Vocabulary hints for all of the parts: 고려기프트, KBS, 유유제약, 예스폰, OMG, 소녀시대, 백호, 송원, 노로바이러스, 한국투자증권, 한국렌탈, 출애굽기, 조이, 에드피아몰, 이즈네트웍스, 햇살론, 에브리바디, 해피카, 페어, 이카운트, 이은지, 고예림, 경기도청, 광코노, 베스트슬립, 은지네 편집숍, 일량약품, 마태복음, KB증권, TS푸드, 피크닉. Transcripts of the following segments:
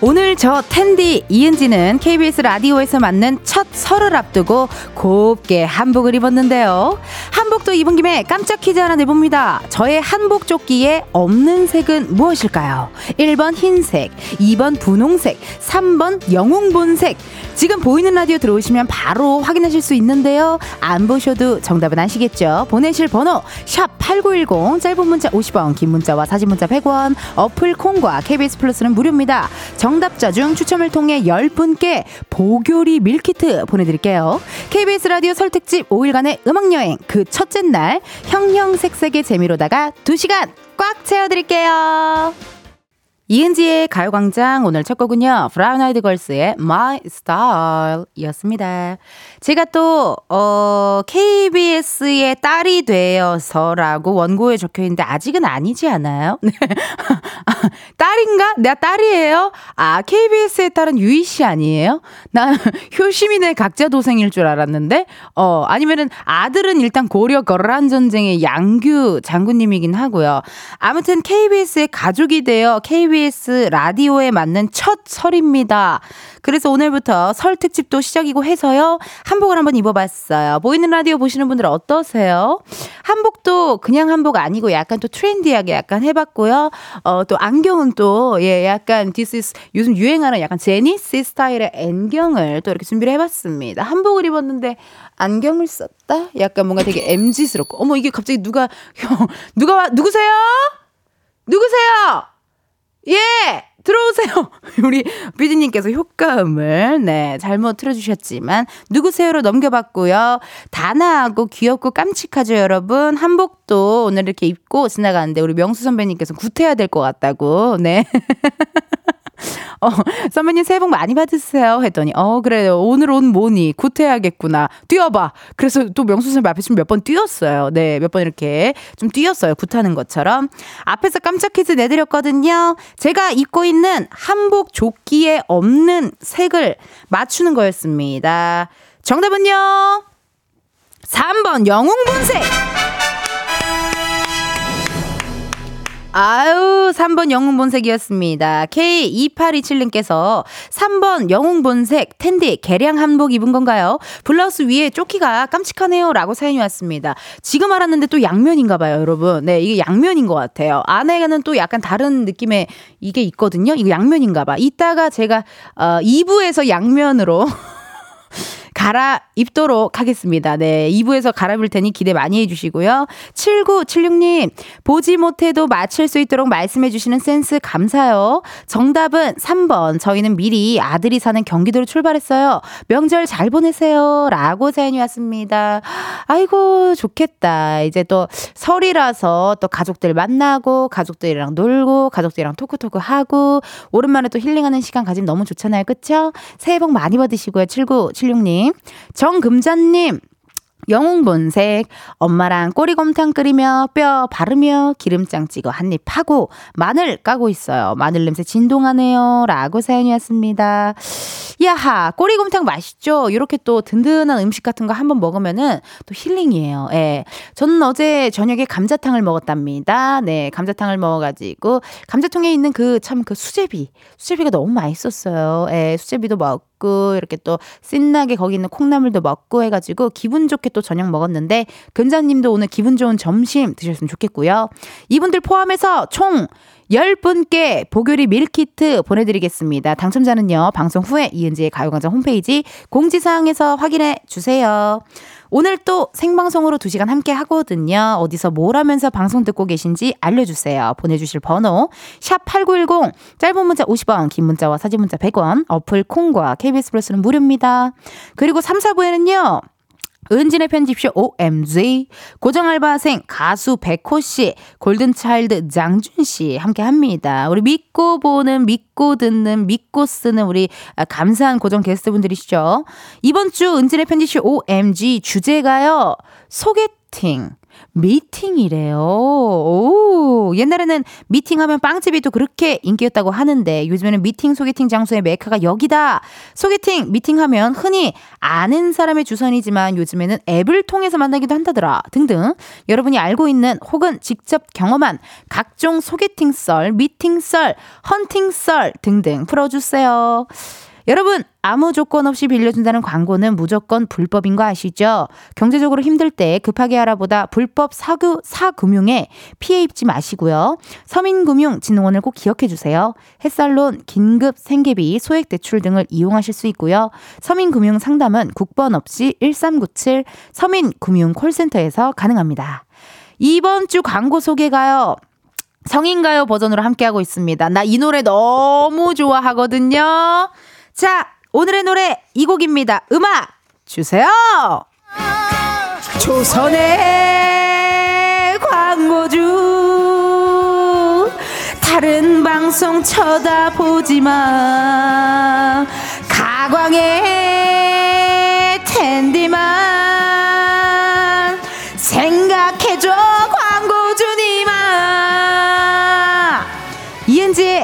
오늘 저 텐디 이은지는 KBS 라디오에서 맞는 첫 설을 앞두고 곱게 한복을 입었는데요. 한복도 입은 김에 깜짝 퀴즈 하나 내봅니다. 저의 한복 조끼에 없는 색은 무엇일까요? 1번 흰색, 2번 분홍색, 3번 영웅본색. 지금 보이는 라디오 들어오시면 바로 확인하실 수 있는데요. 안 보셔도 정답은 아시겠죠? 보내실 번호 샵8910, 짧은 문자 50원, 긴 문자와 사진 문자 100원, 어플 콩과 KBS 플러스는 무료입니다. 정답자 중 추첨을 통해 10분께 보교리 밀키트 보내드릴게요. KBS 라디오 설 특집 5일간의 음악여행 그 첫째 날 형형색색의 재미로다가 2시간 꽉 채워드릴게요. 이은지의 가요광장 오늘 첫 곡은요. 브라운 아이드 걸스의 My Style이었습니다. 제가 또 KBS의 딸이 되어서라고 원고에 적혀있는데 아직은 아니지 않아요? 딸인가? 내가 딸이에요? 아, KBS의 딸은 유이씨 아니에요? 난 효시민의 각자 도생일 줄 알았는데 아니면은 아들은 일단 고려 거란전쟁의 양규 장군님이긴 하고요. 아무튼 KBS의 가족이 되어 KBS 라디오에 맞는 첫 설입니다. 그래서 오늘부터 설 특집도 시작이고 해서요. 한복을 한번 입어봤어요. 보이는 라디오 보시는 분들 어떠세요? 한복도 그냥 한복 아니고 약간 또 트렌디하게 약간 해봤고요. 또 안경은 또 약간 요즘 유행하는 약간 제니스 스타일의 안경을 또 이렇게 준비를 해봤습니다. 한복을 입었는데 안경을 썼다? 약간 뭔가 되게 MZ스럽고 어머 이게 갑자기 누구세요? 누구세요? 예! 들어오세요! 우리 피디님께서 효과음을, 잘못 틀어주셨지만, 누구세요로 넘겨봤고요. 단아하고 귀엽고 깜찍하죠, 여러분? 한복도 오늘 이렇게 입고 지나가는데, 우리 명수 선배님께서 구태야 될 것 같다고, 선배님 새해 복 많이 받으세요 했더니 그래요 오늘 온 뭐니 구태해야겠구나 뛰어봐 그래서 또 명수 선생님 앞에 좀 몇 번 뛰었어요 몇 번 이렇게 좀 뛰었어요 구타는 것처럼 앞에서 깜짝 퀴즈 내드렸거든요 제가 입고 있는 한복 조끼에 없는 색을 맞추는 거였습니다 정답은요 3번 영웅본색 아유 3번 영웅본색이었습니다. K2827님께서 3번 영웅본색 텐디 개량 한복 입은 건가요? 블라우스 위에 조끼가 깜찍하네요 라고 사연이 왔습니다. 지금 알았는데 또 양면인가 봐요 여러분. 이게 양면인 것 같아요. 안에는 또 약간 다른 느낌의 이게 있거든요. 이거 양면인가 봐. 이따가 제가 2부에서 양면으로 갈아 입도록 하겠습니다. 2부에서 갈아 입을 테니 기대 많이 해주시고요. 7976님, 보지 못해도 맞출 수 있도록 말씀해주시는 센스 감사요. 정답은 3번. 저희는 미리 아들이 사는 경기도로 출발했어요. 명절 잘 보내세요. 라고 사연이 왔습니다. 아이고, 좋겠다. 이제 또 설이라서 또 가족들 만나고, 가족들이랑 놀고, 가족들이랑 토크토크 하고, 오랜만에 또 힐링하는 시간 가지면 너무 좋잖아요. 그쵸? 새해 복 많이 받으시고요. 7976님. 정금자님 영웅본색 엄마랑 꼬리곰탕 끓이며 뼈 바르며 기름장 찍어 한입 하고 마늘 까고 있어요 마늘 냄새 진동하네요 라고 사연이 왔습니다 야하 꼬리곰탕 맛있죠 이렇게 또 든든한 음식 같은 거 한번 먹으면은 또 힐링이에요 예. 저는 어제 저녁에 감자탕을 먹었답니다 감자탕을 먹어가지고 감자통에 있는 그 수제비가 너무 맛있었어요 예, 수제비도 먹고 이렇게 또 신나게 거기 있는 콩나물도 먹고 해가지고 기분 좋게 또 저녁 먹었는데 금자님도 오늘 기분 좋은 점심 드셨으면 좋겠고요. 이분들 포함해서 총 10분께 보교리 밀키트 보내드리겠습니다. 당첨자는요. 방송 후에 이은지의 가요광장 홈페이지 공지사항에서 확인해 주세요. 오늘 또 생방송으로 2시간 함께 하거든요. 어디서 뭘 하면서 방송 듣고 계신지 알려주세요. 보내주실 번호 샵8910 짧은 문자 50원 긴 문자와 사진 문자 100원 어플 콩과 KBS 플러스는 무료입니다. 그리고 3, 4부에는요. 은지네 편집숍 OMG 고정알바생 가수 백호씨 골든차일드 장준씨 함께합니다. 우리 믿고 보는 믿고 듣는 믿고 쓰는 우리 감사한 고정 게스트분들이시죠. 이번 주 은지네 편집숍 OMG 주제가요. 소개팅 미팅이래요. 오 있고 옛날에는 미팅하면 빵집이 또 그렇게 인기였다고 하는데 요즘에는 미팅 소개팅 장소의 메카가 여기다. 소개팅 미팅하면 흔히 아는 사람의 주선이지만 요즘에는 앱을 통해서 만나기도 한다더라 등등 여러분이 알고 있는 혹은 직접 경험한 각종 소개팅 썰, 미팅 썰, 헌팅 썰 등등 풀어주세요. 여러분 아무 조건 없이 빌려준다는 광고는 무조건 불법인 거 아시죠? 경제적으로 힘들 때 급하게 하라보다 불법 사금융에 피해 입지 마시고요. 서민금융진흥원을 꼭 기억해 주세요. 햇살론, 긴급 생계비, 소액대출 등을 이용하실 수 있고요. 서민금융상담은 국번 없이 1397 서민금융콜센터에서 가능합니다. 이번 주 광고 소개가요. 성인가요 버전으로 함께하고 있습니다. 나 이 노래 너무 좋아하거든요. 자, 오늘의 노래 이 곡입니다. 음악 주세요. 조선의 광고주 다른 방송 쳐다보지 마 가광의 텐디만 생각해줘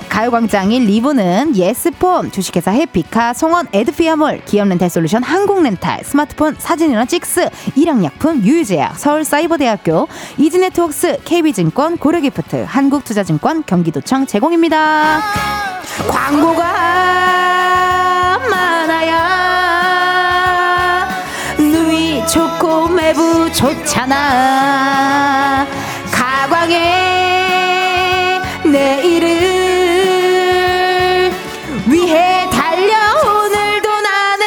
가요광장의 리브는 예스폰, 주식회사 해피카, 송원, 에드피아몰, 기업렌탈 솔루션, 한국렌탈, 스마트폰, 사진이나 찍스, 일량약품, 유유제약, 서울사이버대학교, 이즈네트웍스, KB증권, 고려기프트, 한국투자증권, 경기도청 제공입니다. 광고가 많아야 눈이 좋고 매부 좋잖아 가광에 내 이름 위해 달려 오늘도 나는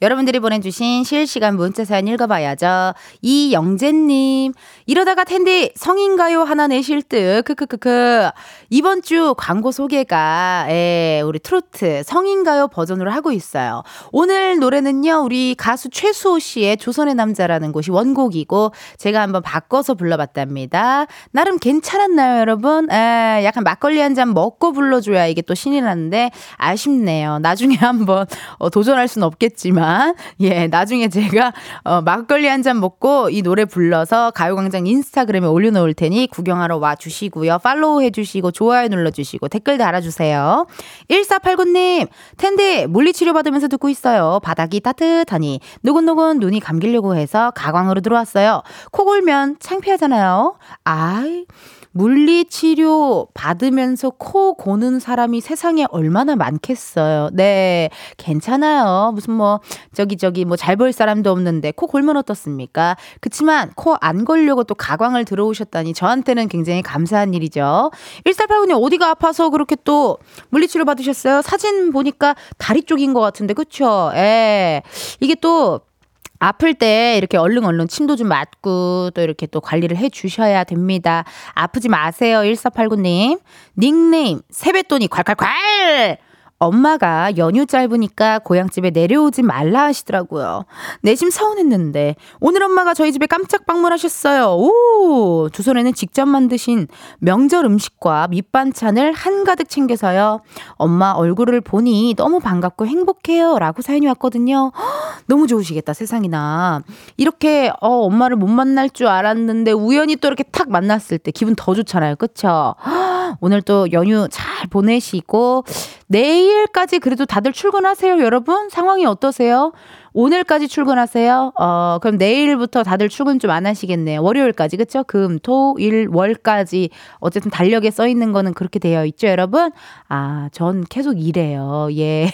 여러분들이 보내주신 실시간 문자 사연 읽어봐야죠. 이영재님 이러다가 텐디 성인가요 하나 내실 듯 크크크크 이번 주 광고 소개가 우리 트로트 성인가요 버전으로 하고 있어요. 오늘 노래는요 우리 가수 최수호 씨의 조선의 남자라는 곳이 원곡이고 제가 한번 바꿔서 불러봤답니다. 나름 괜찮았나요 여러분? 약간 막걸리 한잔 먹고 불러줘야 이게 또 신이 나는데 아쉽네요. 나중에 한번 도전할 순 없겠지만 예, 나중에 제가 막걸리 한 잔 먹고 이 노래 불러서 가요광장 인스타그램에 올려놓을 테니 구경하러 와주시고요. 팔로우 해주시고 좋아요 눌러주시고 댓글 달아주세요. 1489님 텐데 물리치료 받으면서 듣고 있어요. 바닥이 따뜻하니 노곤노곤 눈이 감기려고 해서 가광으로 들어왔어요. 코 골면 창피하잖아요. 아이 물리치료 받으면서 코 고는 사람이 세상에 얼마나 많겠어요. 네, 괜찮아요. 무슨 뭐 저기 뭐 잘 볼 사람도 없는데 코 골면 어떻습니까? 그치만 코 안 걸려고 또 가광을 들어오셨다니 저한테는 굉장히 감사한 일이죠. 1489님 어디가 아파서 그렇게 또 물리치료 받으셨어요? 사진 보니까 다리 쪽인 것 같은데 그쵸? 예, 이게 또 아플 때 이렇게 얼른 침도 좀 맞고 또 이렇게 또 관리를 해 주셔야 됩니다. 아프지 마세요. 1489님. 닉네임 세뱃돈이 콸콸콸. 엄마가 연휴 짧으니까 고향집에 내려오지 말라 하시더라고요. 내심 서운했는데 오늘 엄마가 저희 집에 깜짝 방문하셨어요. 오, 조선에는 직접 만드신 명절 음식과 밑반찬을 한가득 챙겨서요. 엄마 얼굴을 보니 너무 반갑고 행복해요 라고 사연이 왔거든요. 허, 너무 좋으시겠다 세상이나. 이렇게 엄마를 못 만날 줄 알았는데 우연히 또 이렇게 탁 만났을 때 기분 더 좋잖아요. 그쵸? 허, 오늘 또 연휴 잘 보내시고 내일까지 그래도 다들 출근하세요, 여러분? 상황이 어떠세요? 오늘까지 출근하세요? 그럼 내일부터 다들 출근 좀 안 하시겠네요. 월요일까지, 그쵸? 금, 토, 일, 월까지. 어쨌든 달력에 써 있는 거는 그렇게 되어 있죠, 여러분? 아, 전 계속 일해요. 예.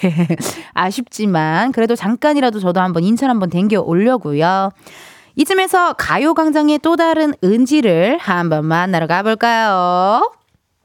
아쉽지만, 그래도 잠깐이라도 저도 한번 인천 한번 댕겨 오려고요. 이쯤에서 가요광장의 또 다른 은지를 한번 만나러 가볼까요?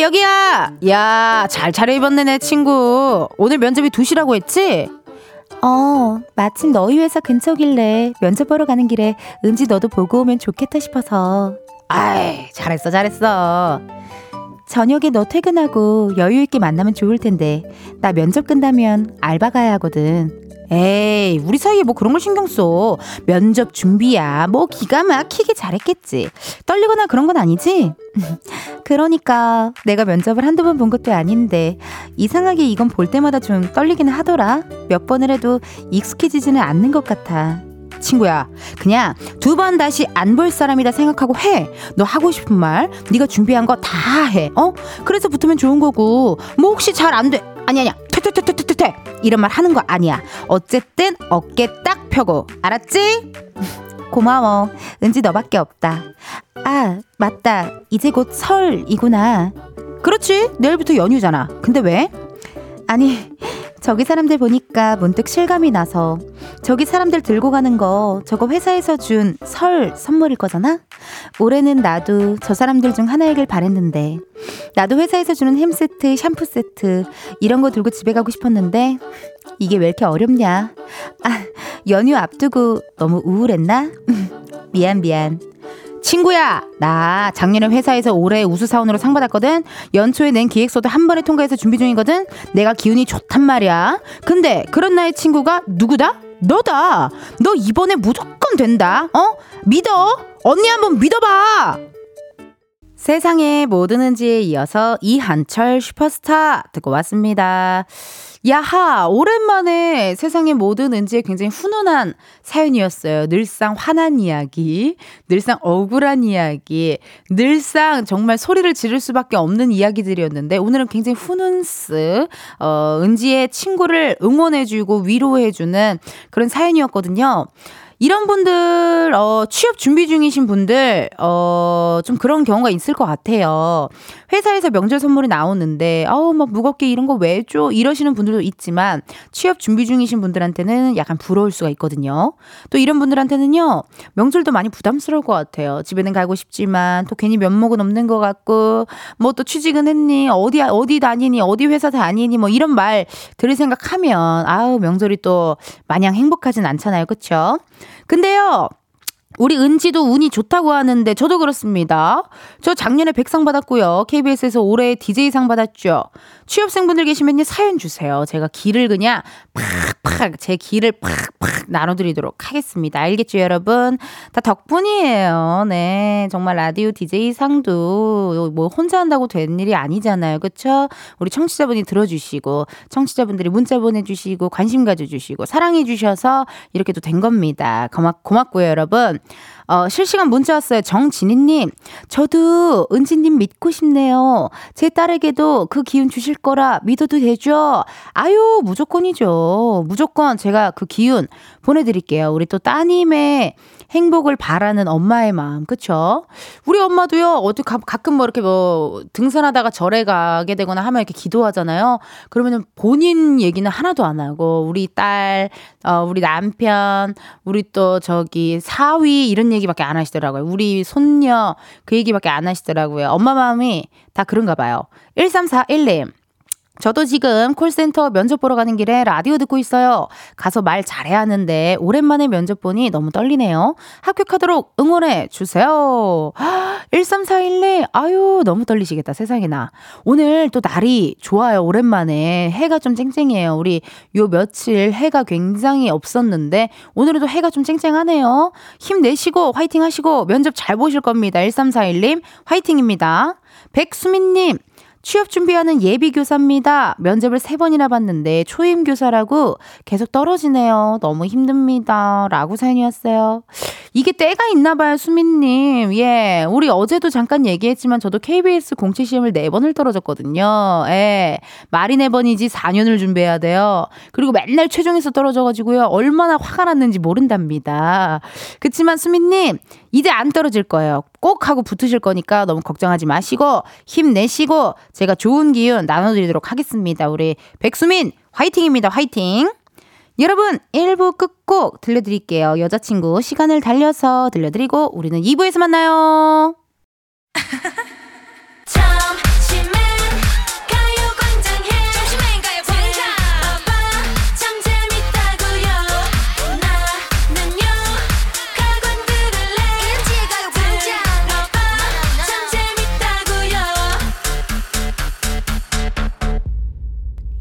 여기야 야 잘 차려입었네 내 친구 오늘 면접이 2시라고 했지? 마침 너희 회사 근처길래 면접 보러 가는 길에 은지 너도 보고 오면 좋겠다 싶어서. 아이, 잘했어. 저녁에 너 퇴근하고 여유있게 만나면 좋을 텐데 나 면접 끝나면 알바 가야 하거든. 에이, 우리 사이에 뭐 그런 걸 신경 써. 면접 준비야. 뭐 기가 막히게 잘했겠지. 떨리거나 그런 건 아니지? 그러니까 내가 면접을 한두 번 본 것도 아닌데 이상하게 이건 볼 때마다 좀 떨리기는 하더라. 몇 번을 해도 익숙해지지는 않는 것 같아. 친구야, 그냥 두 번 다시 안 볼 사람이라 생각하고 해. 너 하고 싶은 말, 네가 준비한 거 다 해. 그래서 붙으면 좋은 거고. 뭐 혹시 잘 안 돼. 아니야. 퇴퇴퇴퇴퇴퇴. 이런 말 하는 거 아니야. 어쨌든 어깨 딱 펴고. 알았지? 고마워. 은지 너밖에 없다. 아, 맞다. 이제 곧 설이구나. 그렇지. 내일부터 연휴잖아. 근데 왜? 아니, 저기 사람들 보니까 문득 실감이 나서 저기 사람들 들고 가는 거 저거 회사에서 준 설 선물일 거잖아? 올해는 나도 저 사람들 중 하나이길 바랬는데 나도 회사에서 주는 햄 세트, 샴푸 세트 이런 거 들고 집에 가고 싶었는데 이게 왜 이렇게 어렵냐? 아, 연휴 앞두고 너무 우울했나? 미안. 친구야, 나 작년에 회사에서 올해 우수사원으로 상 받았거든. 연초에 낸 기획서도 한 번에 통과해서 준비 중이거든. 내가 기운이 좋단 말이야. 근데 그런 나의 친구가 누구다? 너다. 너 이번에 무조건 된다. 믿어. 언니 한번 믿어봐. 세상의 모든 은지에 이어서 이한철 슈퍼스타 듣고 왔습니다. 야하, 오랜만에 세상의 모든 은지에 굉장히 훈훈한 사연이었어요. 늘상 화난 이야기, 늘상 억울한 이야기, 늘상 정말 소리를 지를 수밖에 없는 이야기들이었는데 오늘은 굉장히 훈훈스, 은지의 친구를 응원해주고 위로해주는 그런 사연이었거든요. 이런 분들, 취업 준비 중이신 분들, 좀 그런 경우가 있을 것 같아요. 회사에서 명절 선물이 나오는데, 막 무겁게 이런 거 왜 줘? 이러시는 분들도 있지만, 취업 준비 중이신 분들한테는 약간 부러울 수가 있거든요. 또 이런 분들한테는요, 명절도 많이 부담스러울 것 같아요. 집에는 가고 싶지만, 또 괜히 면목은 없는 것 같고, 뭐 또 취직은 했니? 어디 다니니? 어디 회사 다니니? 뭐 이런 말 들을 생각하면, 명절이 또 마냥 행복하진 않잖아요. 그쵸? 근데요, 우리 은지도 운이 좋다고 하는데 저도 그렇습니다. 저 작년에 100상 받았고요. KBS에서 올해 DJ상 받았죠. 취업생분들 계시면 사연 주세요. 제가 길을 그냥 팍팍, 제 길을 팍팍 나눠드리도록 하겠습니다. 알겠죠, 여러분? 다 덕분이에요. 네, 정말 라디오 DJ상도 뭐 혼자 한다고 된 일이 아니잖아요. 그쵸? 우리 청취자분이 들어주시고 청취자분들이 문자 보내주시고 관심 가져주시고 사랑해주셔서 이렇게 또 된 겁니다. 고맙고요, 여러분. 실시간 문자 왔어요. 정진희님, 저도 은지님 믿고 싶네요. 제 딸에게도 그 기운 주실 거라 믿어도 되죠? 아유, 무조건이죠. 무조건 제가 그 기운 보내드릴게요. 우리 또 따님의 행복을 바라는 엄마의 마음, 그쵸? 우리 엄마도요, 가끔 뭐 이렇게 뭐 등산하다가 절에 가게 되거나 하면 이렇게 기도하잖아요. 그러면은 본인 얘기는 하나도 안 하고, 우리 딸, 우리 남편, 우리 또 저기 사위, 이런 얘기밖에 안 하시더라고요. 우리 손녀, 그 얘기밖에 안 하시더라고요. 엄마 마음이 다 그런가 봐요. 1341님. 저도 지금 콜센터 면접 보러 가는 길에 라디오 듣고 있어요. 가서 말 잘해야 하는데 오랜만에 면접 보니 너무 떨리네요. 합격하도록 응원해 주세요. 1341님, 아유, 너무 떨리시겠다. 세상에나. 오늘 또 날이 좋아요. 오랜만에 해가 좀 쨍쨍해요. 우리 요 며칠 해가 굉장히 없었는데 오늘은 또 해가 좀 쨍쨍하네요. 힘내시고 화이팅 하시고 면접 잘 보실 겁니다. 1341님 화이팅입니다. 백수민님, 취업 준비하는 예비교사입니다. 면접을 3번이나 봤는데 초임교사라고 계속 떨어지네요. 너무 힘듭니다. 라고 사연이었어요. 이게 때가 있나 봐요, 수민님. 예, 우리 어제도 잠깐 얘기했지만 저도 KBS 공채 시험을 4번을 떨어졌거든요. 예, 말이 4번이지 4년을 준비해야 돼요. 그리고 맨날 최종에서 떨어져가지고요. 얼마나 화가 났는지 모른답니다. 그치만 수민님, 이제 안 떨어질 거예요. 꼭 하고 붙으실 거니까 너무 걱정하지 마시고 힘내시고 제가 좋은 기운 나눠드리도록 하겠습니다. 우리 백수민 화이팅입니다. 화이팅! 여러분, 1부 끝곡 들려드릴게요. 여자친구 시간을 달려서 들려드리고 우리는 2부에서 만나요.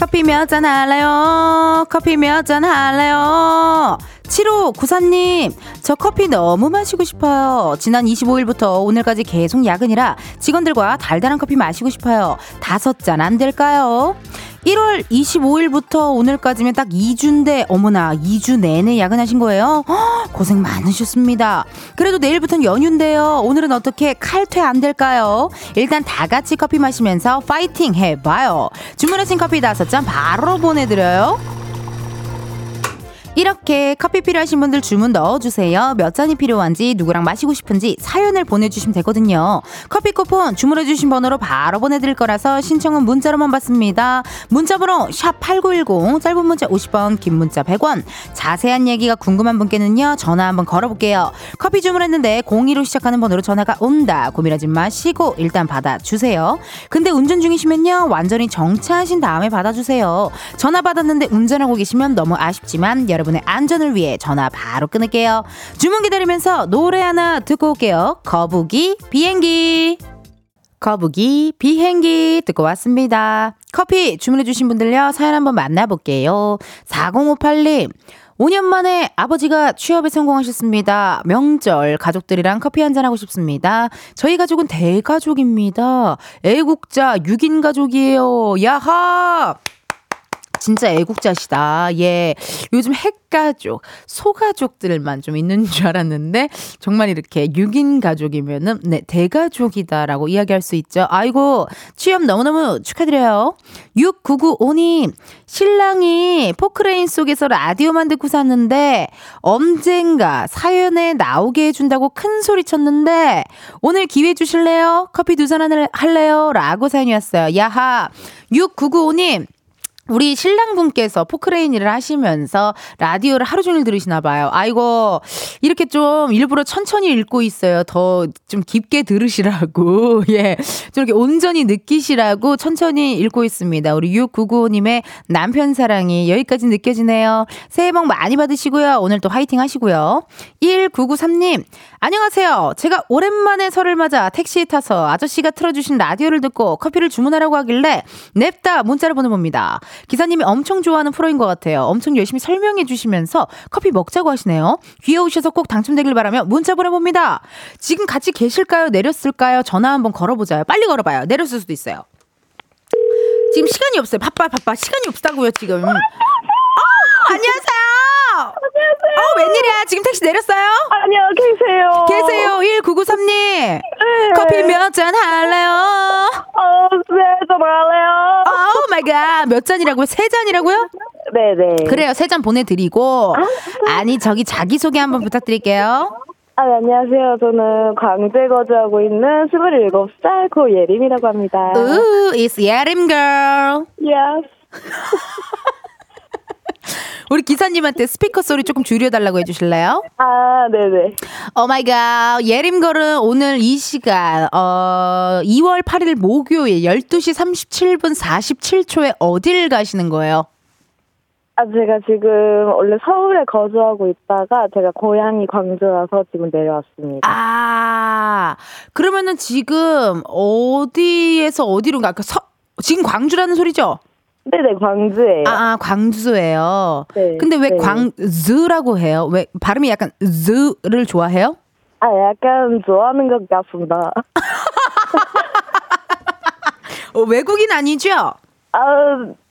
커피 몇 잔 할래요? 커피 몇 잔 할래요? 7594님, 저 커피 너무 마시고 싶어요. 지난 25일부터 오늘까지 계속 야근이라 직원들과 달달한 커피 마시고 싶어요. 5잔 안 될까요? 1월 25일부터 오늘까지면 딱 2주인데 어머나 2주 내내 야근하신 거예요? 허, 고생 많으셨습니다. 그래도 내일부터는 연휴인데요. 오늘은 어떻게 칼퇴 안 될까요? 일단 다 같이 커피 마시면서 파이팅 해봐요. 주문하신 커피 5잔 바로 보내드려요. 이렇게 커피 필요하신 분들 주문 넣어주세요. 몇 잔이 필요한지 누구랑 마시고 싶은지 사연을 보내주시면 되거든요. 커피 쿠폰 주문해주신 번호로 바로 보내드릴 거라서 신청은 문자로만 받습니다. 문자번호 샵8910, 짧은 문자 50원, 긴 문자 100원. 자세한 얘기가 궁금한 분께는요, 전화 한번 걸어볼게요. 커피 주문했는데 02로 시작하는 번호로 전화가 온다 고민하지 마시고 일단 받아주세요. 근데 운전 중이시면요, 완전히 정차하신 다음에 받아주세요. 전화 받았는데 운전하고 계시면 너무 아쉽지만 여러분 안전을 위해 전화 바로 끊을게요. 주문 기다리면서 노래 하나 듣고 올게요. 거북이 비행기. 거북이 비행기 듣고 왔습니다. 커피 주문해주신 분들요, 사연 한번 만나볼게요. 4058님, 5년 만에 아버지가 취업에 성공하셨습니다. 명절 가족들이랑 커피 한잔하고 싶습니다. 저희 가족은 대가족입니다. 애국자 6인 가족이에요. 야하, 진짜 애국자시다. 예, 요즘 핵가족, 소가족들만 좀 있는 줄 알았는데 정말 이렇게 6인 가족이면은 네, 대가족이다라고 이야기할 수 있죠. 아이고, 취업 너무너무 축하드려요. 6995님, 신랑이 포크레인 속에서 라디오만 듣고 샀는데 언젠가 사연에 나오게 해준다고 큰 소리 쳤는데 오늘 기회 주실래요? 커피 2잔 할래요? 라고 사연이 왔어요. 야하, 6995님, 우리 신랑분께서 포크레인 일을 하시면서 라디오를 하루 종일 들으시나 봐요. 아이고, 이렇게 좀 일부러 천천히 읽고 있어요. 더 좀 깊게 들으시라고. 예, 좀 이렇게 온전히 느끼시라고 천천히 읽고 있습니다. 우리 6995님의 남편 사랑이 여기까지 느껴지네요. 새해 복 많이 받으시고요. 오늘 또 화이팅 하시고요. 1993님, 안녕하세요. 제가 오랜만에 설을 맞아 택시에 타서 아저씨가 틀어주신 라디오를 듣고 커피를 주문하라고 하길래 냅다 문자를 보내봅니다. 기사님이 엄청 좋아하는 프로인 것 같아요. 엄청 열심히 설명해 주시면서 커피 먹자고 하시네요. 귀여우셔서 꼭 당첨되길 바라며 문자 보내봅니다. 지금 같이 계실까요? 내렸을까요? 전화 한번 걸어보자요. 빨리 걸어봐요. 내렸을 수도 있어요. 지금 시간이 없어요. 바빠. 시간이 없다고요 지금. 안녕하세요. 안녕하세요. 웬일이야? 지금 택시 내렸어요? 아니요, 계세요. 1993님. 네. 커피 몇 잔 할래요? 세 잔 할래요. 오 마이 갓. 몇 잔이라고요? 3잔이라고요? 네네. 그래요, 3잔 보내드리고. 아니, 저기 자기소개 한번 부탁드릴게요. 아, 네, 안녕하세요. 저는 광주에 거주하고 있는 27살 고예림이라고 합니다. Ooh, it's 예림 girl. Yes. 우리 기사님한테 스피커 소리 조금 줄여달라고 해주실래요? 아, 네네. 오마이갓. 예림걸은 오늘 이 시간 2월 8일 목요일 12시 37분 47초에 어딜 가시는 거예요? 아, 제가 지금 원래 서울에 거주하고 있다가 제가 고향이 광주라서 지금 내려왔습니다. 아, 그러면은 지금 어디에서 어디론가? 아까 지금 광주라는 소리죠? 네네, 광주예요. 아, 광주예요. 네, 근데 왜 네. 광주라고 해요? 왜 발음이 약간 즈를 좋아해요? 아, 약간 좋아하는 것 같습니다. 외국인 아니죠? 아,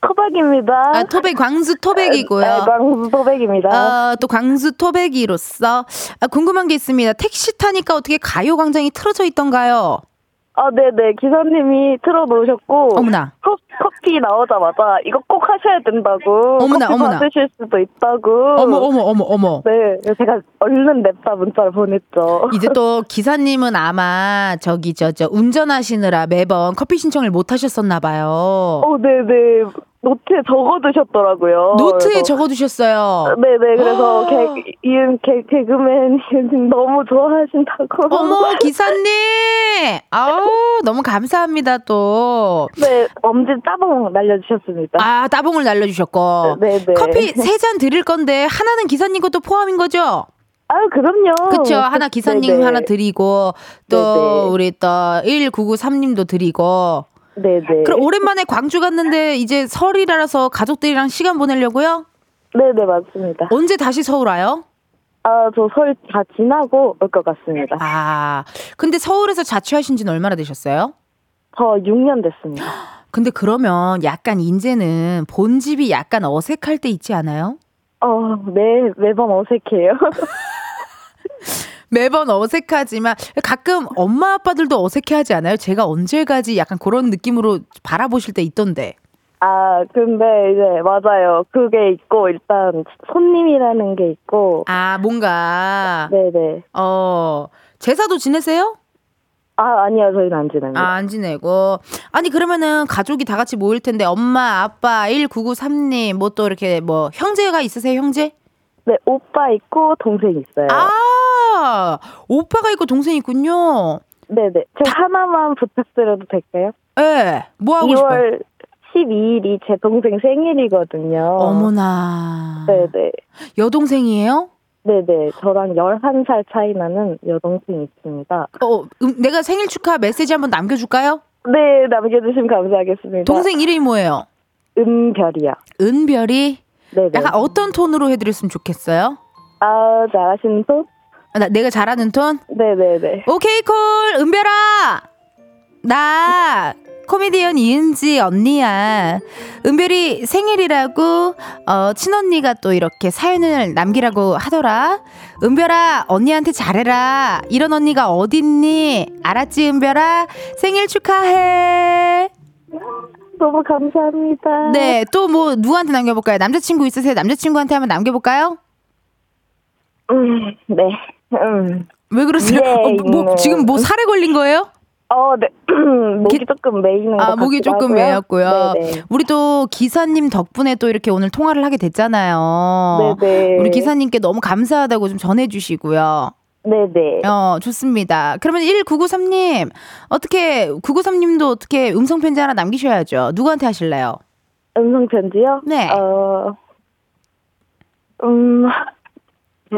토백입니다. 아, 토백, 광주 토백이고요. 네, 광주 토백입니다. 또 광주 토백이로서 궁금한 게 있습니다. 택시 타니까 어떻게 가요광장이 틀어져 있던가요? 아, 네네. 기사님이 틀어놓으셨고. 어머나. 커피 나오자마자 이거 꼭 하셔야 된다고. 어머나. 받으실 수도 있다고. 어머. 네. 제가 얼른 냅다 문자를 보냈죠. 이제 또 기사님은 아마 운전하시느라 매번 커피 신청을 못 하셨었나 봐요. 네네. 노트에 적어두셨더라고요. 노트에 적어두셨어요? 네네. 그래서 개그맨 너무 좋아하신다고. 어머, 기사님! 아우, 너무 감사합니다, 또. 네, 엄지 따봉 날려주셨습니다. 아, 따봉을 날려주셨고. 네네. 커피 3잔 드릴 건데 하나는 기사님 것도 포함인 거죠? 아유, 그럼요. 그쵸. 하나 기사님 네네. 하나 드리고 또 네네. 우리 또 1993님도 드리고. 네네. 그럼 오랜만에 광주 갔는데 이제 설이라서 가족들이랑 시간 보내려고요? 네네, 맞습니다. 언제 다시 서울 와요? 아, 저 설 다 지나고 올 것 같습니다. 아, 근데 서울에서 자취하신 지는 얼마나 되셨어요? 저 6년 됐습니다. 근데 그러면 약간 이제는 본집이 약간 어색할 때 있지 않아요? 매번 어색해요. 매번 어색하지만 가끔 엄마 아빠들도 어색해하지 않아요? 제가 언제 가지 약간 그런 느낌으로 바라보실 때 있던데. 아, 근데 이제 맞아요. 그게 있고 일단 손님이라는 게 있고. 아, 뭔가. 네네. 제사도 지내세요? 아, 아니요. 저희는 안 지냅니다. 아, 안 지내고. 아니, 그러면은 가족이 다 같이 모일 텐데 엄마, 아빠, 1993님 뭐 또 이렇게 뭐 형제가 있으세요? 형제? 네, 오빠 있고 동생 있어요. 아, 오빠가 있고 동생 있군요. 네네. 저 하나만 부탁드려도 될까요? 네. 뭐 하고 싶어요? 2월 12일이 제 동생 생일이거든요. 어머나. 네네. 여동생이에요? 네네. 저랑 11살 차이 나는 여동생이 있습니다. 내가 생일 축하 메시지 한번 남겨줄까요? 네, 남겨주시면 감사하겠습니다. 동생 이름이 뭐예요? 은별이요. 은별이? 네네. 약간 어떤 톤으로 해드렸으면 좋겠어요? 아, 잘하시는 톤? 내가 잘하는 톤? 네네네. 오케이, 콜! 은별아! 나 코미디언 이은지 언니야. 은별이 생일이라고 친언니가 또 이렇게 사연을 남기라고 하더라. 은별아, 언니한테 잘해라. 이런 언니가 어딨니? 알았지, 은별아? 생일 축하해. 너무 감사합니다. 네, 또 뭐 누구한테 남겨볼까요? 남자친구 있으세요? 남자친구한테 한번 남겨볼까요? 네. 왜 그러세요? 네, 지금 뭐 살에 걸린 거예요? 네. 목이 조금 메이는 것 같아요. 아, 목이 조금 메였고요. 네네. 우리 또 기사님 덕분에 또 이렇게 오늘 통화를 하게 됐잖아요. 네네. 우리 기사님께 너무 감사하다고 좀 전해주시고요. 네네. 좋습니다. 그러면 1993님, 993님도 어떻게 음성편지 하나 남기셔야죠. 누구한테 하실래요? 음성편지요? 네.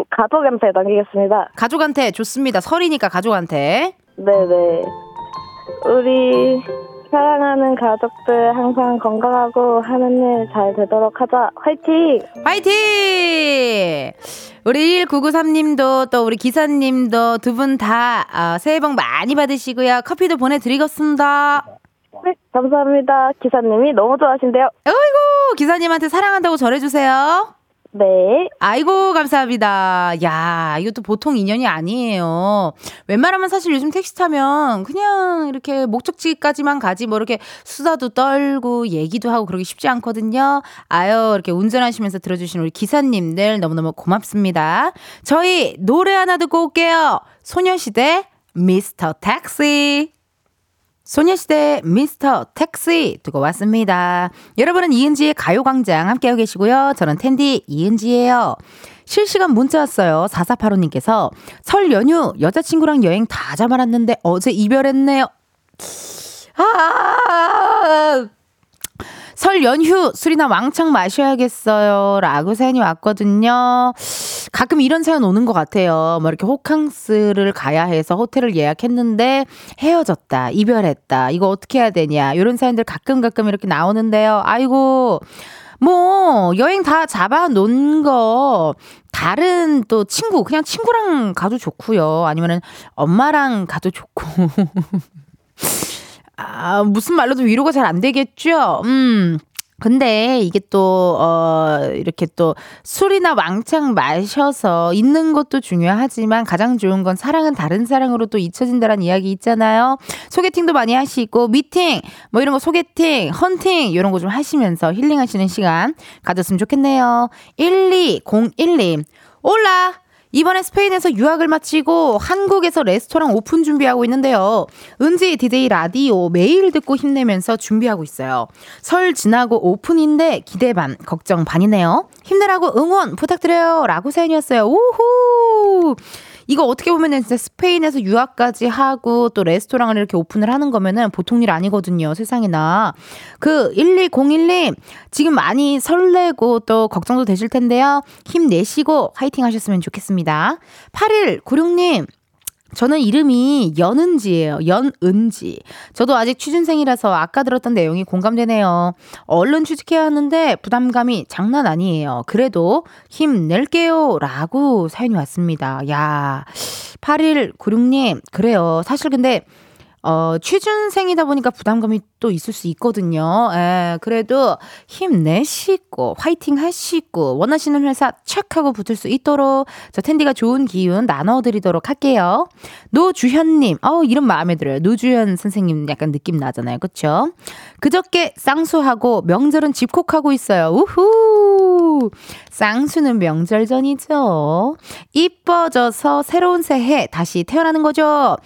가족한테 남기겠습니다. 가족한테 좋습니다. 설이니까 가족한테. 네네. 우리 사랑하는 가족들 항상 건강하고 하는 일 잘 되도록 하자. 화이팅! 화이팅! 우리 1993님도 또 우리 기사님도 두 분 다 새해 복 많이 받으시고요. 커피도 보내드리겠습니다. 네, 감사합니다. 기사님이 너무 좋아하신대요. 아이고, 기사님한테 사랑한다고 전해주세요. 네. 아이고, 감사합니다. 야, 이것도 보통 인연이 아니에요. 웬만하면 사실 요즘 택시 타면 그냥 이렇게 목적지까지만 가지 뭐 이렇게 수다도 떨고 얘기도 하고 그러기 쉽지 않거든요. 아유, 이렇게 운전하시면서 들어주신 우리 기사님들 너무너무 고맙습니다. 저희 노래 하나 듣고 올게요. 소녀시대 미스터 택시. 소녀시대 미스터 택시 두고 왔습니다. 여러분은 이은지의 가요광장 함께하고 계시고요. 저는 텐디 이은지예요. 실시간 문자 왔어요. 4485님께서 설 연휴 여자친구랑 여행 다 잡아놨는데 어제 이별했네요. 설 연휴 술이나 왕창 마셔야겠어요 라고 사연이 왔거든요. 가끔 이런 사연 오는 것 같아요. 뭐 이렇게 호캉스를 가야 해서 호텔을 예약했는데 헤어졌다, 이별했다, 이거 어떻게 해야 되냐, 이런 사연들 가끔 이렇게 나오는데요. 아이고, 뭐 여행 다 잡아놓은 거 다른 또 친구, 그냥 친구랑 가도 좋고요. 아니면은 엄마랑 가도 좋고. 아, 무슨 말로도 위로가 잘 안 되겠죠? 근데 이게 또, 이렇게 또 술이나 왕창 마셔서 있는 것도 중요하지만 가장 좋은 건 사랑은 다른 사랑으로 또 잊혀진다라는 이야기 있잖아요. 소개팅도 많이 하시고, 미팅, 뭐 이런 거 소개팅, 헌팅, 이런 거 좀 하시면서 힐링하시는 시간 가졌으면 좋겠네요. 12012님, 올라! 이번에 스페인에서 유학을 마치고 한국에서 레스토랑 오픈 준비하고 있는데요. 은지 디데이 라디오 매일 듣고 힘내면서 준비하고 있어요. 설 지나고 오픈인데 기대 반, 걱정 반이네요. 힘내라고 응원 부탁드려요. 라고 사연이었어요. 우후! 이거 어떻게 보면 진짜 스페인에서 유학까지 하고 또 레스토랑을 이렇게 오픈을 하는 거면은 보통 일 아니거든요. 세상에나. 그 1201님 지금 많이 설레고 또 걱정도 되실 텐데요. 힘내시고 화이팅 하셨으면 좋겠습니다. 8196님. 저는 이름이 연은지예요. 연은지. 저도 아직 취준생이라서 아까 들었던 내용이 공감되네요. 얼른 취직해야 하는데 부담감이 장난 아니에요. 그래도 힘낼게요. 라고 사연이 왔습니다. 야, 8196님. 그래요. 사실 근데 취준생이다 보니까 부담감이 또 있을 수 있거든요. 예, 그래도 힘내시고 화이팅 하시고 원하시는 회사 착 하고 붙을 수 있도록 저 텐디가 좋은 기운 나눠드리도록 할게요. 노주현님, 이름 마음에 들어요. 노주현 선생님 약간 느낌 나잖아요. 그쵸? 그저께 쌍수하고 명절은 집콕하고 있어요. 우후! 쌍수는 명절 전이죠. 이뻐져서 새로운 새해 다시 태어나는 거죠.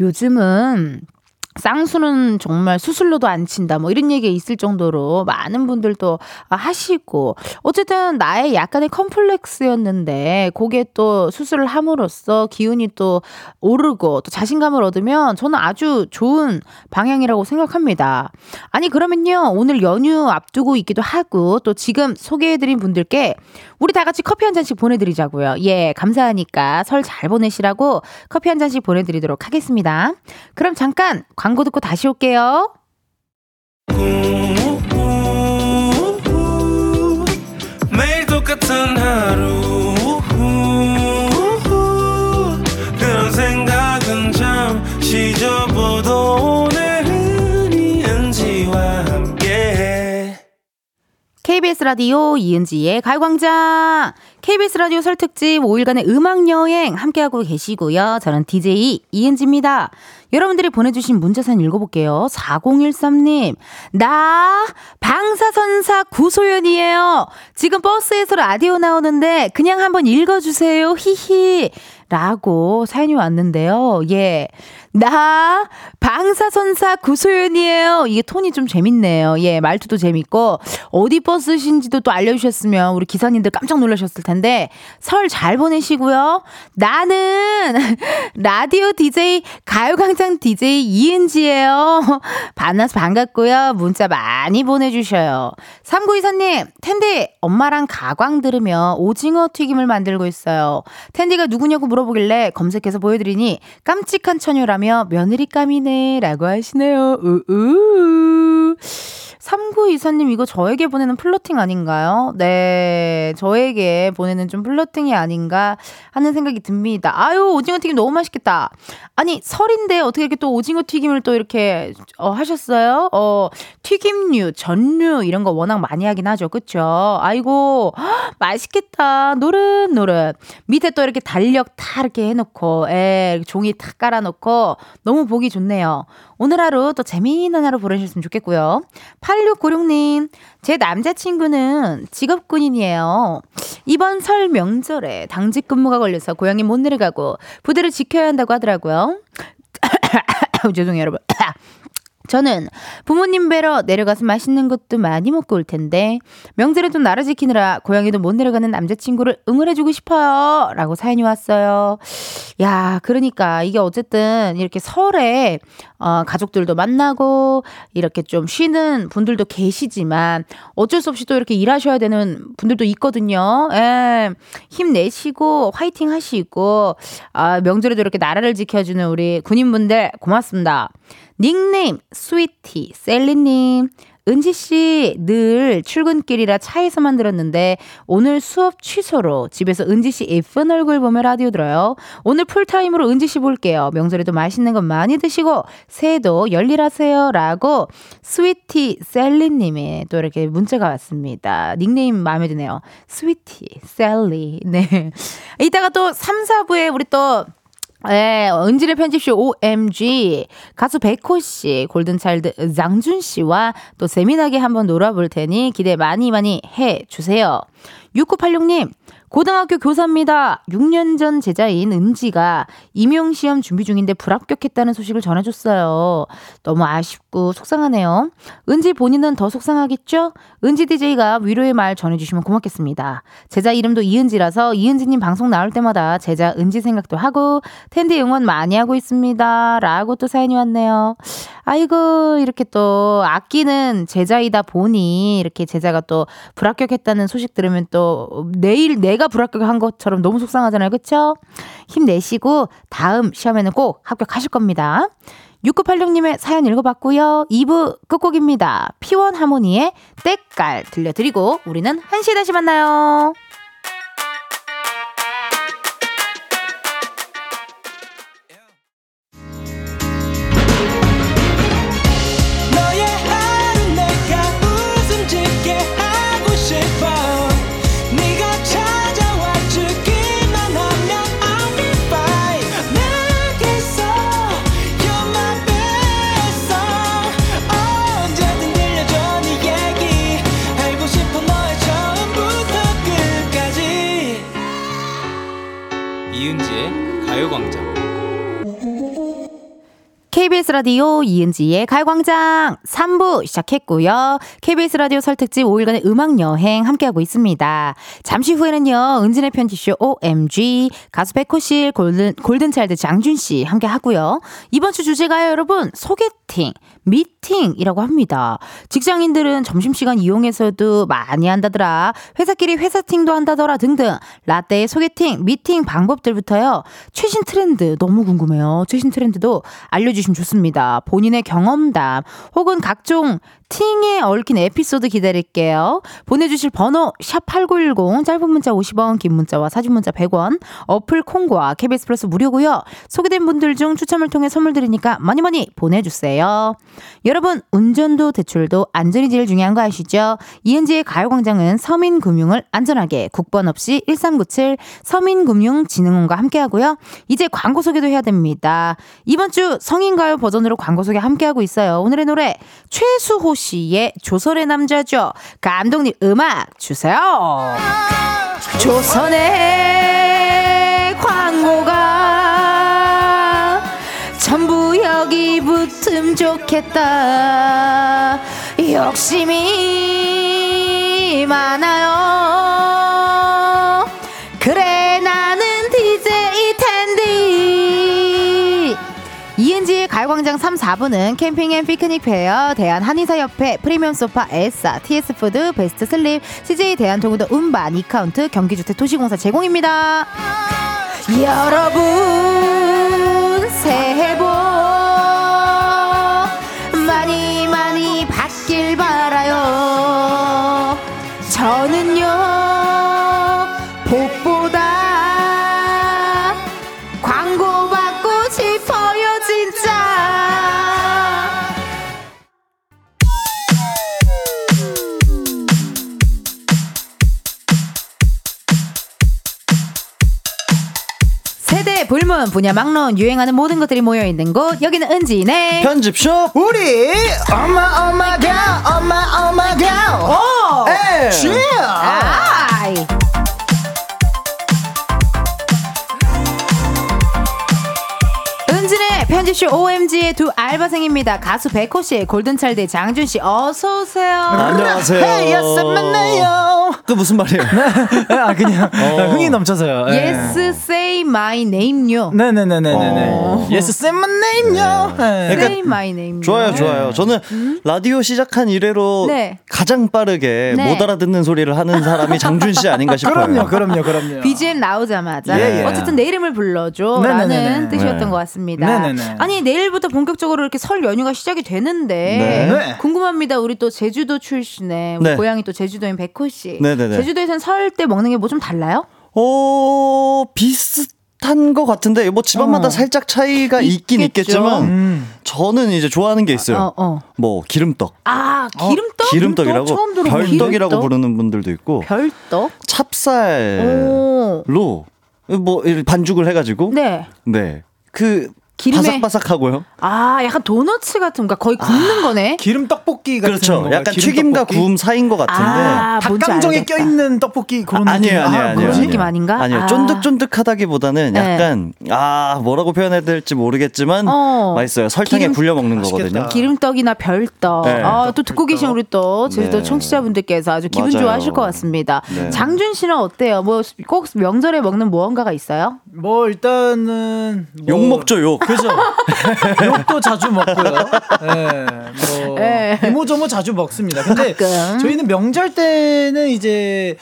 요즘은 쌍수는 정말 수술로도 안 친다 뭐 이런 얘기가 있을 정도로 많은 분들도 하시고, 어쨌든 나의 약간의 컴플렉스였는데 그게 또 수술을 함으로써 기운이 또 오르고 또 자신감을 얻으면 저는 아주 좋은 방향이라고 생각합니다. 아니 그러면요, 오늘 연휴 앞두고 있기도 하고 또 지금 소개해드린 분들께 우리 다 같이 커피 한 잔씩 보내드리자고요. 예, 감사하니까 설 잘 보내시라고 커피 한 잔씩 보내드리도록 하겠습니다. 그럼 잠깐 광고 듣고 다시 올게요. 매일 똑같은 하루 그런 생각은 잠시 접어도 오늘은 이은지와 함께 KBS 라디오 이은지의 가요광장, KBS 라디오 설 특집 5일간의 음악여행 함께하고 계시고요. 저는 DJ 이은지입니다. 여러분들이 보내주신 문자 사연 읽어볼게요. 4013님. 나 방사선사 구소연이에요. 지금 버스에서 라디오 나오는데 그냥 한번 읽어주세요. 히히. 라고 사연이 왔는데요. 예. 나 방사선사 구소연이에요. 이게 톤이 좀 재밌네요. 예. 말투도 재밌고 어디 버스신지도 또 알려주셨으면 우리 기사님들 깜짝 놀라셨을 텐데 설 잘 보내시고요. 나는 라디오 DJ 가요광장 DJ 이은지예요. 만나서 반갑고요. 문자 많이 보내주셔요. 3924님. 텐디 엄마랑 가광 들으며 오징어 튀김을 만들고 있어요. 텐디가 누구냐고 물어보길래 검색해서 보여드리니 깜찍한 처녀라며 며느리감이네 라고 하시네요. 우우. 3924님, 이거 저에게 보내는 플러팅 아닌가요? 네, 저에게 보내는 좀 플러팅이 아닌가 하는 생각이 듭니다. 아유, 오징어 튀김 너무 맛있겠다. 아니 설인데 어떻게 이렇게 또 오징어 튀김을 또 이렇게 하셨어요? 튀김류, 전류 이런 거 워낙 많이 하긴 하죠. 그쵸? 아이고, 헉, 맛있겠다. 노릇노릇 밑에 또 이렇게 달력 다 이렇게 해놓고, 에, 종이 다 깔아놓고 너무 보기 좋네요. 오늘 하루 또 재미있는 하루 보내셨으면 좋겠고요. 8696님, 제 남자친구는 직업군인이에요. 이번 설 명절에 당직 근무가 걸려서 고향에 못 내려가고 부대를 지켜야 한다고 하더라고요. 죄송해요 여러분. 저는 부모님 뵈러 내려가서 맛있는 것도 많이 먹고 올 텐데 명절에도 나라 지키느라 고향에도 못 내려가는 남자친구를 응원해주고 싶어요. 라고 사연이 왔어요. 야, 그러니까 이게 어쨌든 이렇게 설에 가족들도 만나고 이렇게 좀 쉬는 분들도 계시지만 어쩔 수 없이 또 이렇게 일하셔야 되는 분들도 있거든요. 에, 힘내시고 화이팅 하시고, 명절에도 이렇게 나라를 지켜주는 우리 군인분들 고맙습니다. 닉네임 스위티 셀리님. 은지씨 늘 출근길이라 차에서만 들었는데 오늘 수업 취소로 집에서 은지씨 예쁜 얼굴 보며 라디오 들어요. 오늘 풀타임으로 은지씨 볼게요. 명절에도 맛있는 거 많이 드시고 새해도 열일하세요. 라고 스위티 셀리님의 또 이렇게 문자가 왔습니다. 닉네임 마음에 드네요. 스위티 셀리. 네. 이따가 또 3, 4부에 우리 또 네, 은지네 편집숍 OMG 가수 백호 씨, 골든차일드 장준 씨와 또 재미나게 한번 놀아볼 테니 기대 많이 많이 해주세요. 6986님, 고등학교 교사입니다. 6년 전 제자인 은지가 임용시험 준비 중인데 불합격했다는 소식을 전해줬어요. 너무 아쉽고 속상하네요. 은지 본인은 더 속상하겠죠? 은지 DJ가 위로의 말 전해주시면 고맙겠습니다. 제자 이름도 이은지라서 이은지님 방송 나올 때마다 제자 은지 생각도 하고 텐디 응원 많이 하고 있습니다. 라고 또 사연이 왔네요. 아이고, 이렇게 또 아끼는 제자이다 보니 이렇게 제자가 또 불합격했다는 소식 들으면 또 내일 내가 불합격한 것처럼 너무 속상하잖아요. 그렇죠? 힘내시고 다음 시험에는 꼭 합격하실 겁니다. 6986님의 사연 읽어봤고요. 2부 끝곡입니다. 피원 하모니의 때깔 들려드리고 우리는 1시에 다시 만나요. KBS 라디오 이은지의 가요광장 3부 시작했고요. KBS 라디오 설 특집 5일간의 음악여행 함께하고 있습니다. 잠시 후에는요. 은지네 편집숍 OMG, 가수 백호 씨, 골든차일드 장준 씨 함께하고요. 이번 주 주제가요, 여러분, 소개팅, 미팅이라고 합니다. 직장인들은 점심시간 이용해서도 많이 한다더라, 회사끼리 회사팅도 한다더라 등등 라떼의 소개팅, 미팅 방법들부터요. 최신 트렌드 너무 궁금해요. 최신 트렌드도 알려주시면 좋습니다. 본인의 경험담 혹은 각종 팅에 얽힌 에피소드 기다릴게요. 보내주실 번호 샵8910, 짧은 문자 50원, 긴 문자와 사진 문자 100원, 어플 콩과 KBS 플러스 무료고요. 소개된 분들 중 추첨을 통해 선물 드리니까 많이 많이 보내주세요. 여러분, 운전도 대출도 안전이 제일 중요한 거 아시죠? 이은지의 가요광장은 서민금융을 안전하게 국번 없이 1397 서민금융진흥원과 함께하고요. 이제 광고 소개도 해야 됩니다. 이번 주 성인가요 버전으로 광고 소개 함께하고 있어요. 오늘의 노래 최수호 씨의 조선의 남자죠. 감독님 음악 주세요. 조선의 광고가 전부 여기 붙음 좋겠다. 욕심이 많아요. 그래 나는 DJ 텐디. 이은지의 가요광장 3, 4부는 캠핑앤 피크닉 페어, 대한한의사협회, 프리미엄소파, 엘사, TS푸드, 베스트슬립, CJ 대한통운도 운반, 이카운트, 경기주택도시공사 제공입니다. 여러분 새해 복 많이 많이 받길 바라요. 저는요 복보다 광고 받고 싶어요 진짜. 세대 불문 분야 막론 유행하는 모든 것들이 모여있는 곳, 여기는 은지네 편집숍. 우리 엄마 엄마가 엄마 엄마가 오엠지. 은지네 편집숍 OMG의 두 알바생입니다. 가수 백호씨, 골든차일드 장준씨, 어서오세요. 안녕하세요. 헤이야스 만나요. 그 무슨 말이에요? 아, 그냥 흥이 넘쳐서요. 예. Yes, say my name yo. 네네네네네. Yes, say my name yo. 그러니까 say my name yo. 좋아요, 좋아요. 저는 라디오 시작한 이래로 네. 가장 빠르게 네. 못 알아듣는 소리를 하는 사람이 장준씨 아닌가 싶어요. 그럼요, 그럼요, 그럼요. BGM 나오자마자 예, 예. 어쨌든 내 이름을 불러줘 네네네네. 라는 뜻이었던 네. 것 같습니다. 네네네. 아니, 내일부터 본격적으로 이렇게 설 연휴가 시작이 되는데 네. 궁금합니다. 우리 또 제주도 출신의 우리 네. 고향이 또 제주도인 백호씨. 네네네. 제주도에서는 설 때 먹는 게 뭐 좀 달라요? 비슷한 것 같은데 뭐 집안마다 살짝 차이가 있긴 있겠지만 저는 이제 좋아하는 게 있어요. 뭐 기름떡. 아, 기름떡? 기름떡이라고 처음 들어본 별떡이라고 기름떡? 부르는 분들도 있고. 별떡? 찹쌀로 뭐 반죽을 해가지고. 네. 네. 그 기름에 바삭바삭하고요. 아, 약간 도너츠 같은, 그러니까 거의 굽는 거네. 기름 떡볶이 같은. 그렇죠. 거예요. 약간 튀김과 구움 사이인 것 같은데. 아, 닭강정에 껴있는 떡볶이 그런 느낌. 아니에요. 그런 느낌 아닌가? 아니요. 쫀득쫀득하다기보다는 약간 뭐라고 표현해야 될지 모르겠지만 맛있어요. 설탕에 굴려 먹는 거거든요. 기름떡이나 별떡. 네. 아, 또 듣고 계신 우리 또 제주도 청취자분들께서 아주 기분 좋아하실 것 같습니다. 네. 장준 씨는 어때요? 뭐 꼭 명절에 먹는 무언가가 있어요? 뭐 일단은 욕 먹죠, 욕. 그죠? 욕도 자주 먹고요. 네, 뭐 이모저모 자주 먹습니다. 근데 가끔. 저희는 명절 때는 이제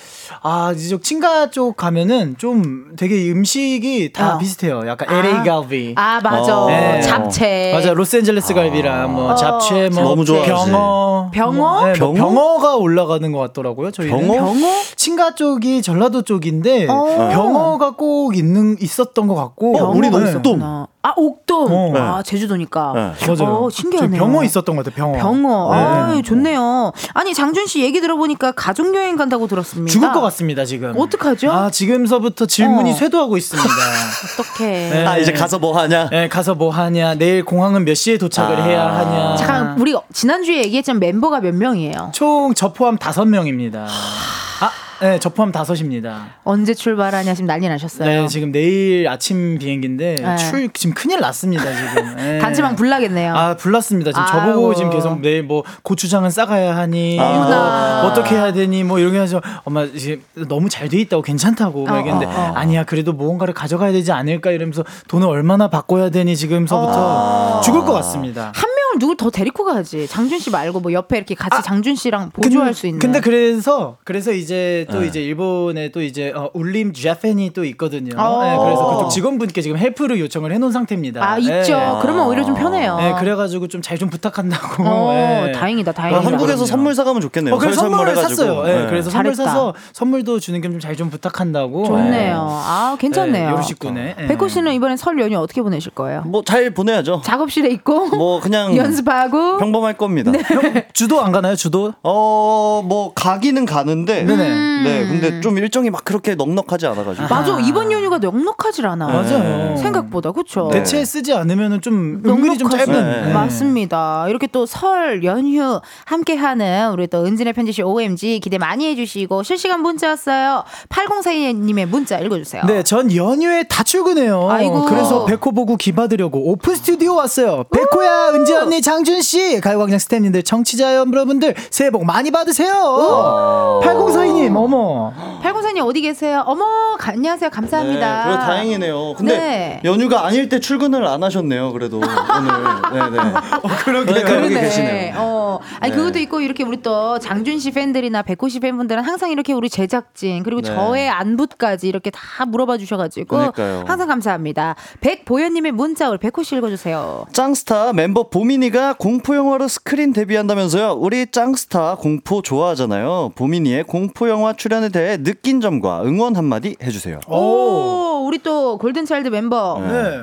이쪽 친가 쪽 가면은 좀 되게 음식이 다 비슷해요. 약간 LA 갈비. 아, 맞아. 네. 잡채. 맞아. 로스앤젤레스 갈비랑 뭐 잡채, 뭐 병어. 병어? 네, 뭐 병어가 올라가는 것 같더라고요. 저희는. 병어? 친가 쪽이 전라도 쪽인데 병어가 꼭 있었던 것 같고. 우리 옥돔. 아, 옥돔. 아, 제주도니까. 네. 맞아요. 신기하네요. 병어 있었던 것 같아요. 병어. 네. 아, 좋네요. 아니, 장준 씨 얘기 들어보니까 가족 여행 간다고 들었습니다. 죽을 것 같습니다, 지금. 어떡하죠? 아, 지금서부터 질문이 쇄도하고 있습니다. 어떡해. 네. 아, 이제 가서 뭐 하냐? 네, 가서 뭐 하냐? 내일 공항은 몇 시에 도착을 해야 하냐? 잠깐, 우리 지난주에 얘기했지만 멤버가 몇 명이에요? 총 저 포함 5명입니다. 네, 저 포함 5입니다. 언제 출발하냐 지금 난리 나셨어요. 네, 지금 내일 아침 비행기인데 지금 큰일 났습니다, 지금. 네. 단지방 불나겠네요. 아, 불났습니다. 지금 저보고 지금 계속 내일 뭐 고추장은 싸가야 하니, 뭐 어떻게 해야 되니, 뭐 이렇게 해서 엄마 지금 너무 잘 돼 있다고 괜찮다고 얘기했는데 아니야, 그래도 무언가를 가져가야 되지 않을까 이러면서 돈을 얼마나 바꿔야 되니 지금서부터 죽을 것 같습니다. 한 명을 누굴 더 데리고 가지. 장준 씨 말고 뭐 옆에 이렇게 같이 장준 씨랑 보조할 수 있는. 근데 그래서 이제 또 이제 일본에 또 이제 울림 재팬이 또 있거든요. 네, 그래서 그쪽 직원분께 지금 헬프를 요청을 해놓은 상태입니다. 아, 네. 있죠. 그러면 오히려 좀 편해요. 네, 그래가지고 좀 잘 좀 부탁한다고. 네. 다행이다. 한국에서 선물 사가면 좋겠네요. 그래서 선물을 샀어요. 네, 그래서 선물 사서 선물도 주는 겸 좀 잘 좀 부탁한다고. 좋네요. 네. 아, 괜찮네요. 요르시꾸네. 네. 백호 씨는 이번엔 설 연휴 어떻게 보내실 거예요? 뭐 잘 보내야죠. 작업실에 있고 뭐 그냥 연습하고 평범할 겁니다. 네. 주도 안 가나요? 주도? 뭐 가기는 가는데. 네, 근데 좀 일정이 막 그렇게 넉넉하지 않아가지고. 맞아, 이번 연휴가 넉넉하질 않아. 맞아요. 생각보다, 그렇죠. 대체 쓰지 않으면 좀 은근히 좀 짧은. 네. 맞습니다. 이렇게 또 설 연휴 함께하는 우리 또 은지네 편집숍 OMG 기대 많이 해주시고 실시간 문자였어요. 8042님의 문자 읽어주세요. 네, 전 연휴에 다 출근해요. 아이고. 그래서 백호 보고 기받으려고 오픈 스튜디오 왔어요. 백호야, 은지 언니, 장준 씨, 가요광장 스태프님들, 청취자 여러분들 새해 복 많이 받으세요. 8042님. 어머, 8042님 어디 계세요? 어머, 안녕하세요. 감사합니다. 네, 다행이네요. 근데 연휴가 아닐 때 출근을 안 하셨네요. 그래도 오늘. 네네. 그러게요. 여기 계시네요. 아니 그것도 있고 이렇게 우리 또 장준 씨 팬들이나 백호 씨 팬분들은 항상 이렇게 우리 제작진 그리고 저의 안부까지 이렇게 다 물어봐 주셔가지고 항상 감사합니다. 백보현님의 문자 우리 백호 씨 읽어주세요. 짱스타 멤버 보민이가 공포 영화로 스크린 데뷔한다면서요. 우리 짱스타 공포 좋아하잖아요. 보민이의 공포 영화 출연에 대해 느낀 점과 응원 한마디 해주세요. 오, 우리 또 골든차일드 멤버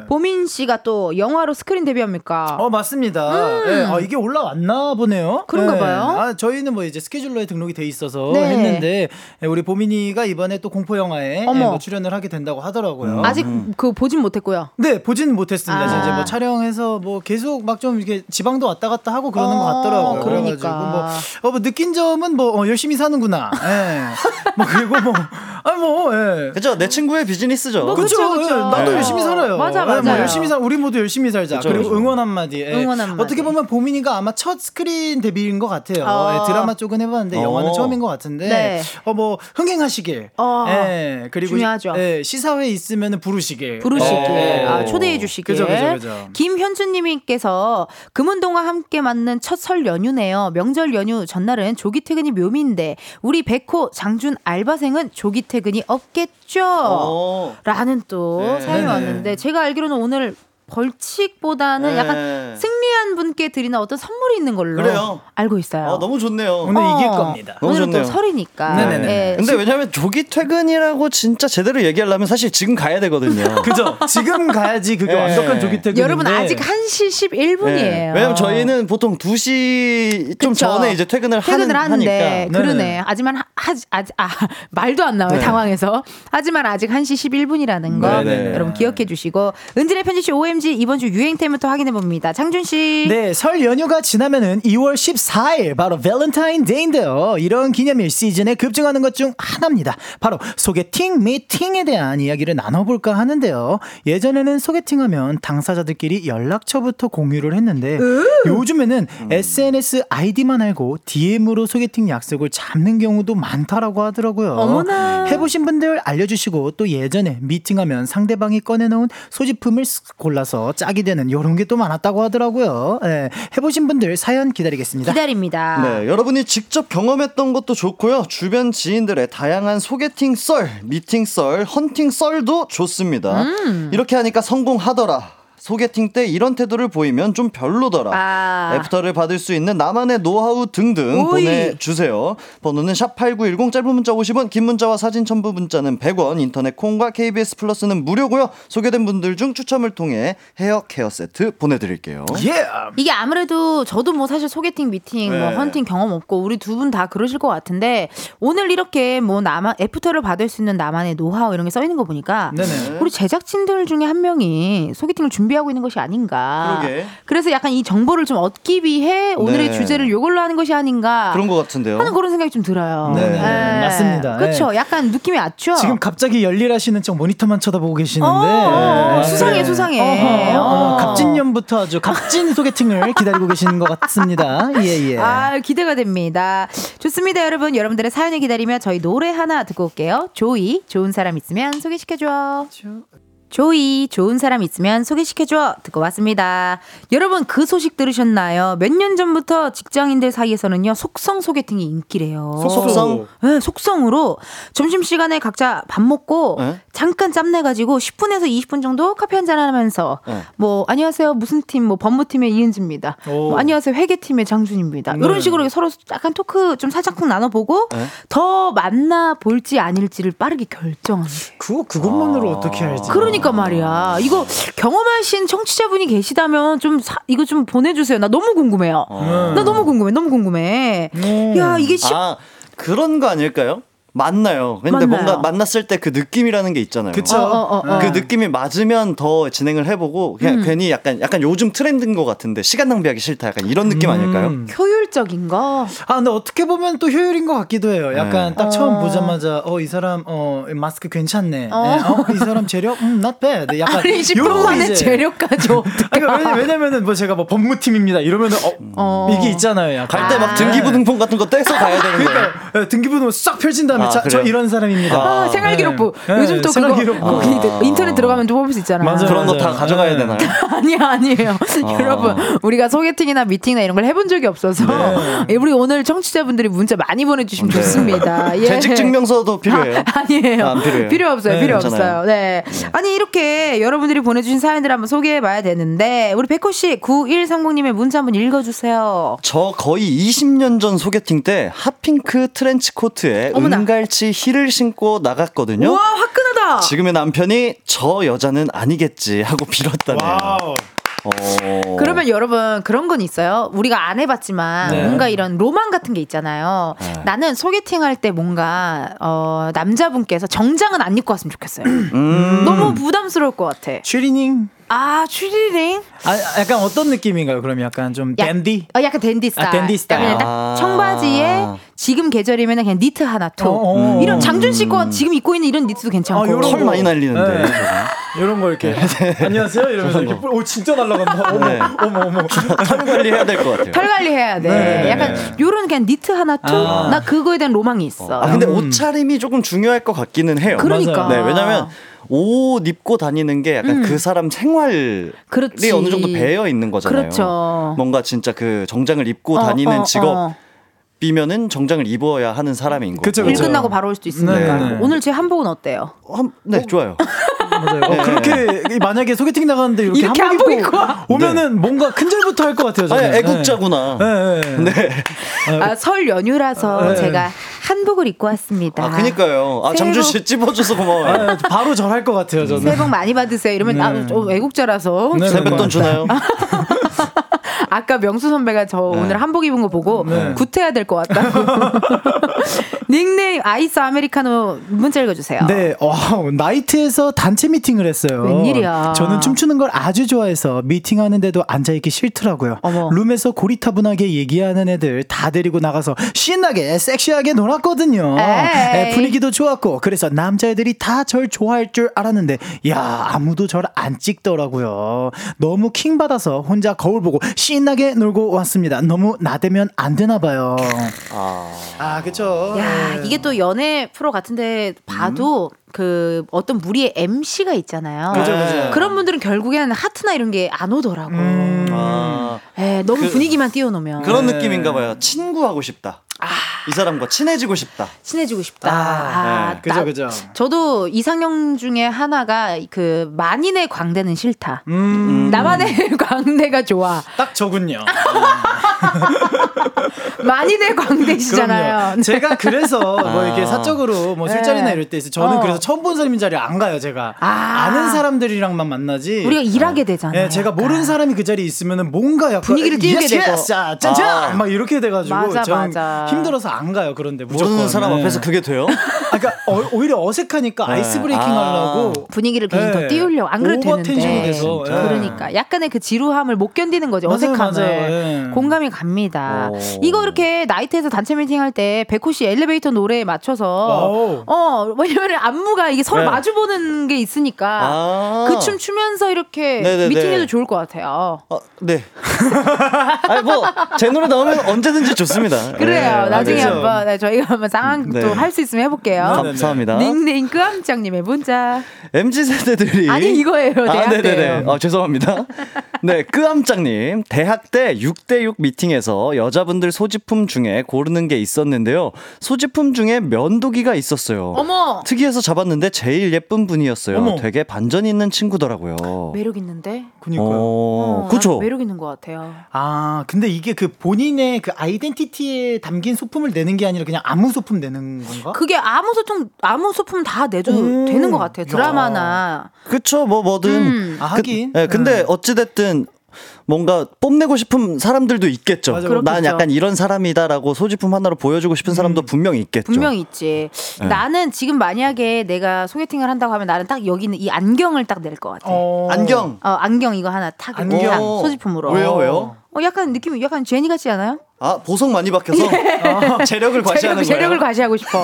보민 씨가 또 영화로 스크린 데뷔합니까? 맞습니다. 네. 이게 올라왔나 보네요. 그런가봐요. 네. 저희는 뭐 이제 스케줄러에 등록이 돼 있어서 했는데 우리 보민이가 이번에 또 공포 영화에 출연을 하게 된다고 하더라고요. 아직 그 보진 못했고요. 네, 보진 못했습니다. 이제 뭐 촬영해서 뭐 계속 막 좀 이렇게 지방도 왔다 갔다 하고 그러는 것 같더라고요. 그러니까. 뭐 느낀 점은 뭐 열심히 사는구나. 네. 뭐 그리고 그죠, 내 친구의 비즈니스죠. 뭐 그죠. 나도 열심히 살아요. 맞아. 뭐 열심히 우리 모두 열심히 살자. 그리고 응원 한마디. 어떻게 보면 보민이가 아마 첫 스크린 데뷔인 것 같아요. 드라마 쪽은 해봤는데 영화는 처음인 것 같은데. 네. 뭐 흥행하시길. 그리고 중요하죠. 시사회 있으면 부르시길. 초대해 주시길. 그죠. 김현주님께서 금운동과 함께 맞는 첫 설 연휴네요. 명절 연휴 전날은 조기 퇴근이 묘미인데 우리 백호 장준 알바생은 조기 퇴근이 없겠죠? 라는 또 사연이 왔는데 제가 알기로는 오늘 벌칙보다는 약간 승리한 분께 드리는 어떤 선물이 있는 걸로 알고 있어요. 너무 좋네요. 오늘 이길 겁니다. 너무 오늘은 좋네요. 또 설이니까. 네. 근데 왜냐면 조기 퇴근이라고 진짜 제대로 얘기하려면 사실 지금 가야 되거든요. 그죠? 지금 가야지 그게 완벽한 조기 퇴근인데. 여러분 아직 1시 11분이에요. 네. 왜냐면 저희는 보통 2시 좀 전에 이제 퇴근을 하니까. 그러네. 하지만 말도 안 나와요. 네. 당황해서. 하지만 아직 1시 11분이라는 거 네네. 여러분 기억해 주시고 은지네 편집숍 OMG 이번 주 유행템부터 확인해 봅니다. 장준 씨. 네, 설 연휴가 지나면은 2월 14일 바로 밸런타인데이인데요. 이런 기념일 시즌에 급증하는 것 중 하나입니다. 바로 소개팅 미팅에 대한 이야기를 나눠볼까 하는데요. 예전에는 소개팅하면 당사자들끼리 연락처부터 공유를 했는데 요즘에는 SNS 아이디만 알고 DM으로 소개팅 약속을 잡는 경우도 많다라고 하더라고요. 어머나. 해보신 분들 알려주시고 또 예전에 미팅하면 상대방이 꺼내놓은 소지품을 골라서 짝이 되는 이런 게 또 많았다고 하더라고요. 네, 해보신 분들 사연 기다리겠습니다. 기다립니다. 네, 여러분이 직접 경험했던 것도 좋고요. 주변 지인들의 다양한 소개팅 썰, 미팅 썰, 헌팅 썰도 좋습니다. 이렇게 하니까 성공하더라. 소개팅 때 이런 태도를 보이면 좀 별로더라. 애프터를 받을 수 있는 나만의 노하우 등등 오이. 보내주세요. 번호는 샵8910 짧은 문자 50원 긴 문자와 사진 첨부 문자는 100원 인터넷 콩과 KBS 플러스는 무료고요. 소개된 분들 중 추첨을 통해 헤어 케어 세트 보내드릴게요. Yeah. 이게 아무래도 저도 뭐 사실 소개팅 미팅 네. 뭐 헌팅 경험 없고 우리 두 분 다 그러실 것 같은데 오늘 이렇게 뭐 나만 애프터를 받을 수 있는 나만의 노하우 이런 게 써있는 거 보니까 네네. 우리 제작진들 중에 한 명이 소개팅을 준비하고 있는 것이 아닌가. 그러게. 그래서 약간 이 정보를 좀 얻기 위해 오늘의 네. 주제를 요걸로 하는 것이 아닌가. 그런 것 같은데요. 하는 그런 생각이 좀 들어요. 네, 네. 맞습니다. 그렇죠. 네. 약간 느낌이 왔죠. 지금 갑자기 열일하시는 쪽 모니터만 쳐다보고 계시는데 네. 수상해, 수상해. 갑진년부터 아주 갑진 소개팅을 기다리고 계시는 것 같습니다. 예예. 예. 아 기대가 됩니다. 좋습니다, 여러분. 여러분들의 사연을 기다리며 저희 노래 하나 듣고 올게요. 조이, 좋은 사람 있으면 소개시켜줘. 조이, 좋은 사람 있으면 소개시켜줘 듣고 왔습니다. 여러분 그 소식 들으셨나요? 몇 년 전부터 직장인들 사이에서는요 속성 소개팅이 인기래요. 속성? 네, 속성으로 점심시간에 각자 밥 먹고 에? 잠깐 짬내가지고 10분에서 20분 정도 커피 한잔 하면서 에. 뭐 안녕하세요 무슨 팀 뭐 법무팀의 이은지입니다. 뭐, 안녕하세요 회계팀의 장준입니다. 이런 식으로 서로 약간 토크 좀 살짝쿵 나눠보고 에? 더 만나 볼지 아닐지를 빠르게 결정하는 그것만으로 어떻게 알지? 그러니까 말이야. 이거 경험하신 청취자분이 계시다면 좀 이거 좀 보내주세요. 나 너무 궁금해요. 나 너무 궁금해. 너무 궁금해. 야 이게 그런 거 아닐까요? 맞나요? 근데 맞나요? 뭔가 만났을 때 그 느낌이라는 게 있잖아요. 그쵸? 그 느낌이 맞으면 더 진행을 해보고 그냥 괜히 약간 요즘 트렌드인 것 같은데 시간 낭비하기 싫다. 약간 이런 느낌 아닐까요? 효율적인 거. 아 근데 어떻게 보면 또 효율인 것 같기도 해요. 약간 네. 딱 처음 보자마자 이 사람 마스크 괜찮네. 이 사람 재력 not bad. 약간 10분 만에 재력까지 어떻게? 왜냐면은 뭐 제가 뭐 법무팀입니다. 이러면은 이게 있잖아요. 갈 때 막 등기부등본 같은 거 떼서 가야 되는데. 그러니까 등기부등본 싹 펼친 다음에. 저 이런 사람입니다. 생활기록부. 네. 요즘 또 그거 인터넷 들어가면 좀 뽑을 수 있잖아요. 맞아요, 그런 거 다 가져가야 되나요? 아니에요. 여러분 우리가 소개팅이나 미팅이나 이런 걸 해본 적이 없어서 네. 우리 오늘 청취자분들이 문자 많이 보내주시면 네. 좋습니다. 예. 재직증명서도 필요해요? 아니에요. 안 필요해요. 필요 없어요. 네, 필요 괜찮아요. 없어요. 네. 아니 이렇게 여러분들이 보내주신 사연들 한번 소개해봐야 되는데 우리 백호 씨 9130님의 문자 한번 읽어주세요. 저 거의 20년 전 소개팅 때 핫핑크 트렌치코트에 은갈치 힐을 신고 나갔거든요. 우와, 화끈하다. 지금의 남편이 저 여자는 아니겠지 하고 빌었다네요. 와우. 그러면 여러분 그런 건 있어요. 우리가 안 해봤지만 네. 뭔가 이런 로망 같은 게 있잖아요. 네. 나는 소개팅할 때 뭔가 남자분께서 정장은 안 입고 왔으면 좋겠어요. 너무 부담스러울 것 같아. 추리닝. 아, 추리닝? 아, 약간 어떤 느낌인가요? 그럼 약간 좀 댄디? 약간 댄디 스타일. 댄디 스타일. 그냥 딱 청바지에 지금 계절이면 그냥 니트 하나 톡. 이런 장준 씨 거 지금 입고 있는 이런 니트도 괜찮고. 아, 털 많이 날리는데. 네. 이런 거 이렇게 안녕하세요 이러면서 이렇게 오 진짜 날라간다. 어머. 털 관리해야 될 것 같아요. 털 관리해야 돼. 네. 약간 요런 그냥 니트 하나 톡. 나 그거에 대한 로망이 있어. 아, 근데 옷차림이 조금 중요할 것 같기는 해요. 그러니까. 네, 왜냐면 옷 입고 다니는 게 약간 그 사람 생활이 그렇지. 어느 정도 배어 있는 거잖아요. 그렇죠. 뭔가 진짜 그 정장을 입고 다니는 직업이면은 정장을 입어야 하는 사람인 거고. 그쵸, 일 끝나고 바로 올 수도 있으니까. 네. 오늘 제 한복은 어때요? 네, 좋아요. 맞아요. 네. 그렇게 만약에 소개팅 나갔는데 이렇게 한복 입고 오면은 네. 뭔가 큰절부터 할 것 같아요. 저는. 아, 애국자구나. 네. 아, 설 연휴라서 제가 한복을 입고 왔습니다. 아, 그니까요. 아, 장준 씨 찝어줘서 고마워요. 아, 바로 절할 것 같아요. 저는. 새해 복 많이 받으세요. 이러면 애국자라서. 네, 세뱃돈 주나요? 아까 명수 선배가 저 오늘 한복 입은 거 보고 구태야 될 것 같다고 닉네임 아이스 아메리카노 문자 읽어주세요. 네, 나이트에서 단체 미팅을 했어요. 웬일이야. 저는 춤추는 걸 아주 좋아해서 미팅하는데도 앉아있기 싫더라고요. 어머. 룸에서 고리타분하게 얘기하는 애들 다 데리고 나가서 신나게 섹시하게 놀았거든요. 네, 분위기도 좋았고 그래서 남자애들이 다 절 좋아할 줄 알았는데 야 아무도 절 안 찍더라고요. 너무 킹받아서 혼자 거울 보고 신나게 놀고 왔습니다. 너무 나대면 안 되나봐요. 아 그쵸. 야, 이게 또 연애 프로 같은데 봐도 그 어떤 무리의 MC가 있잖아요. 그죠, 그죠. 그런 분들은 결국에는 하트나 이런 게 안 오더라고. 에, 너무 분위기만 띄워놓으면 그런 느낌인가 봐요. 친구하고 싶다. 이 사람과 친해지고 싶다. 친해지고 싶다. 네. 그죠, 그죠. 저도 이상형 중에 하나가 그 만인의 광대는 싫다. 나만의 광대가 좋아. 딱 저군요. 만인의 광대시잖아요. 제가 그래서 뭐 이렇게 사적으로 뭐 술자리나 이럴 때 있어요. 저는 그래서 처음 본 사람인 자리에 안 가요, 제가. 아는 사람들이랑만 만나지. 우리가 일하게 되잖아요. 네, 제가 모르는 사람이 그 자리에 있으면 뭔가 약간 분위기를 띄우게 되고. 짠짠! 막 이렇게 돼가지고. 맞아. 힘들어서 안 가요. 그런데 무조건 모르는 사람 앞에서 그게 돼요? 그러니까 오히려 어색하니까 아이스 브레이킹 하려고 분위기를 괜히 더 띄우려고. 안 그래도 되는데 오버텐션이 돼서. 그러니까 약간의 그 지루함을 못 견디는 거죠. 어색함을. 공감이 갑니다. 이거 이렇게 나이트에서 단체 미팅할 때 백호 씨 엘리베이터 노래에 맞춰서 왜냐면 안무가 이게 서로 마주보는 게 있으니까 그 춤 추면서 이렇게 미팅해도 좋을 것 같아요. 네. 아니 뭐 제 노래 나오면 언제든지 좋습니다. 그래요. 나중에 한번 저희가 한번 상황 또 할 수 있으면 해볼게요. 감사합니다. 닉네임 끄암짱님의 문자. MZ 세대들이 아니 이거예요. 대학 때요. 죄송합니다. 네, 끄암짱님 대학 때 6대6 미팅에서 여자분들 소지품 중에 고르는 게 있었는데요. 소지품 중에 면도기가 있었어요. 어머. 특이해서 잡았는데 제일 예쁜 분이었어요. 어머. 되게 반전 있는 친구더라고요. 매력 있는데? 그니까요. 그쵸? 매력 있는 것 같아요. 아 근데 이게 그 본인의 그 아이덴티티에 담긴 소품을 내는 게 아니라 그냥 아무 소품 내는 건가? 그게 아무 소품 다 내도 되는 것 같아요. 드라마나. 그쵸 뭐든. 하긴. 네, 근데 어찌됐든 뭔가 뽐내고 싶은 사람들도 있겠죠. 맞아, 난 그렇겠죠. 약간 이런 사람이다라고 소지품 하나로 보여주고 싶은 사람도 분명히 있겠죠. 분명히 있지. 나는 지금 만약에 내가 소개팅을 한다고 하면 나는 딱 여기는 이 안경을 딱 낼 것 같아. 안경? 안경 이거 하나 탁 소지품으로. 왜요? 약간 느낌이 약간 제니 같지 않아요? 아 보석 많이 박혀서 재력을 과시하는 거예요. 재력을 과시하고 싶어.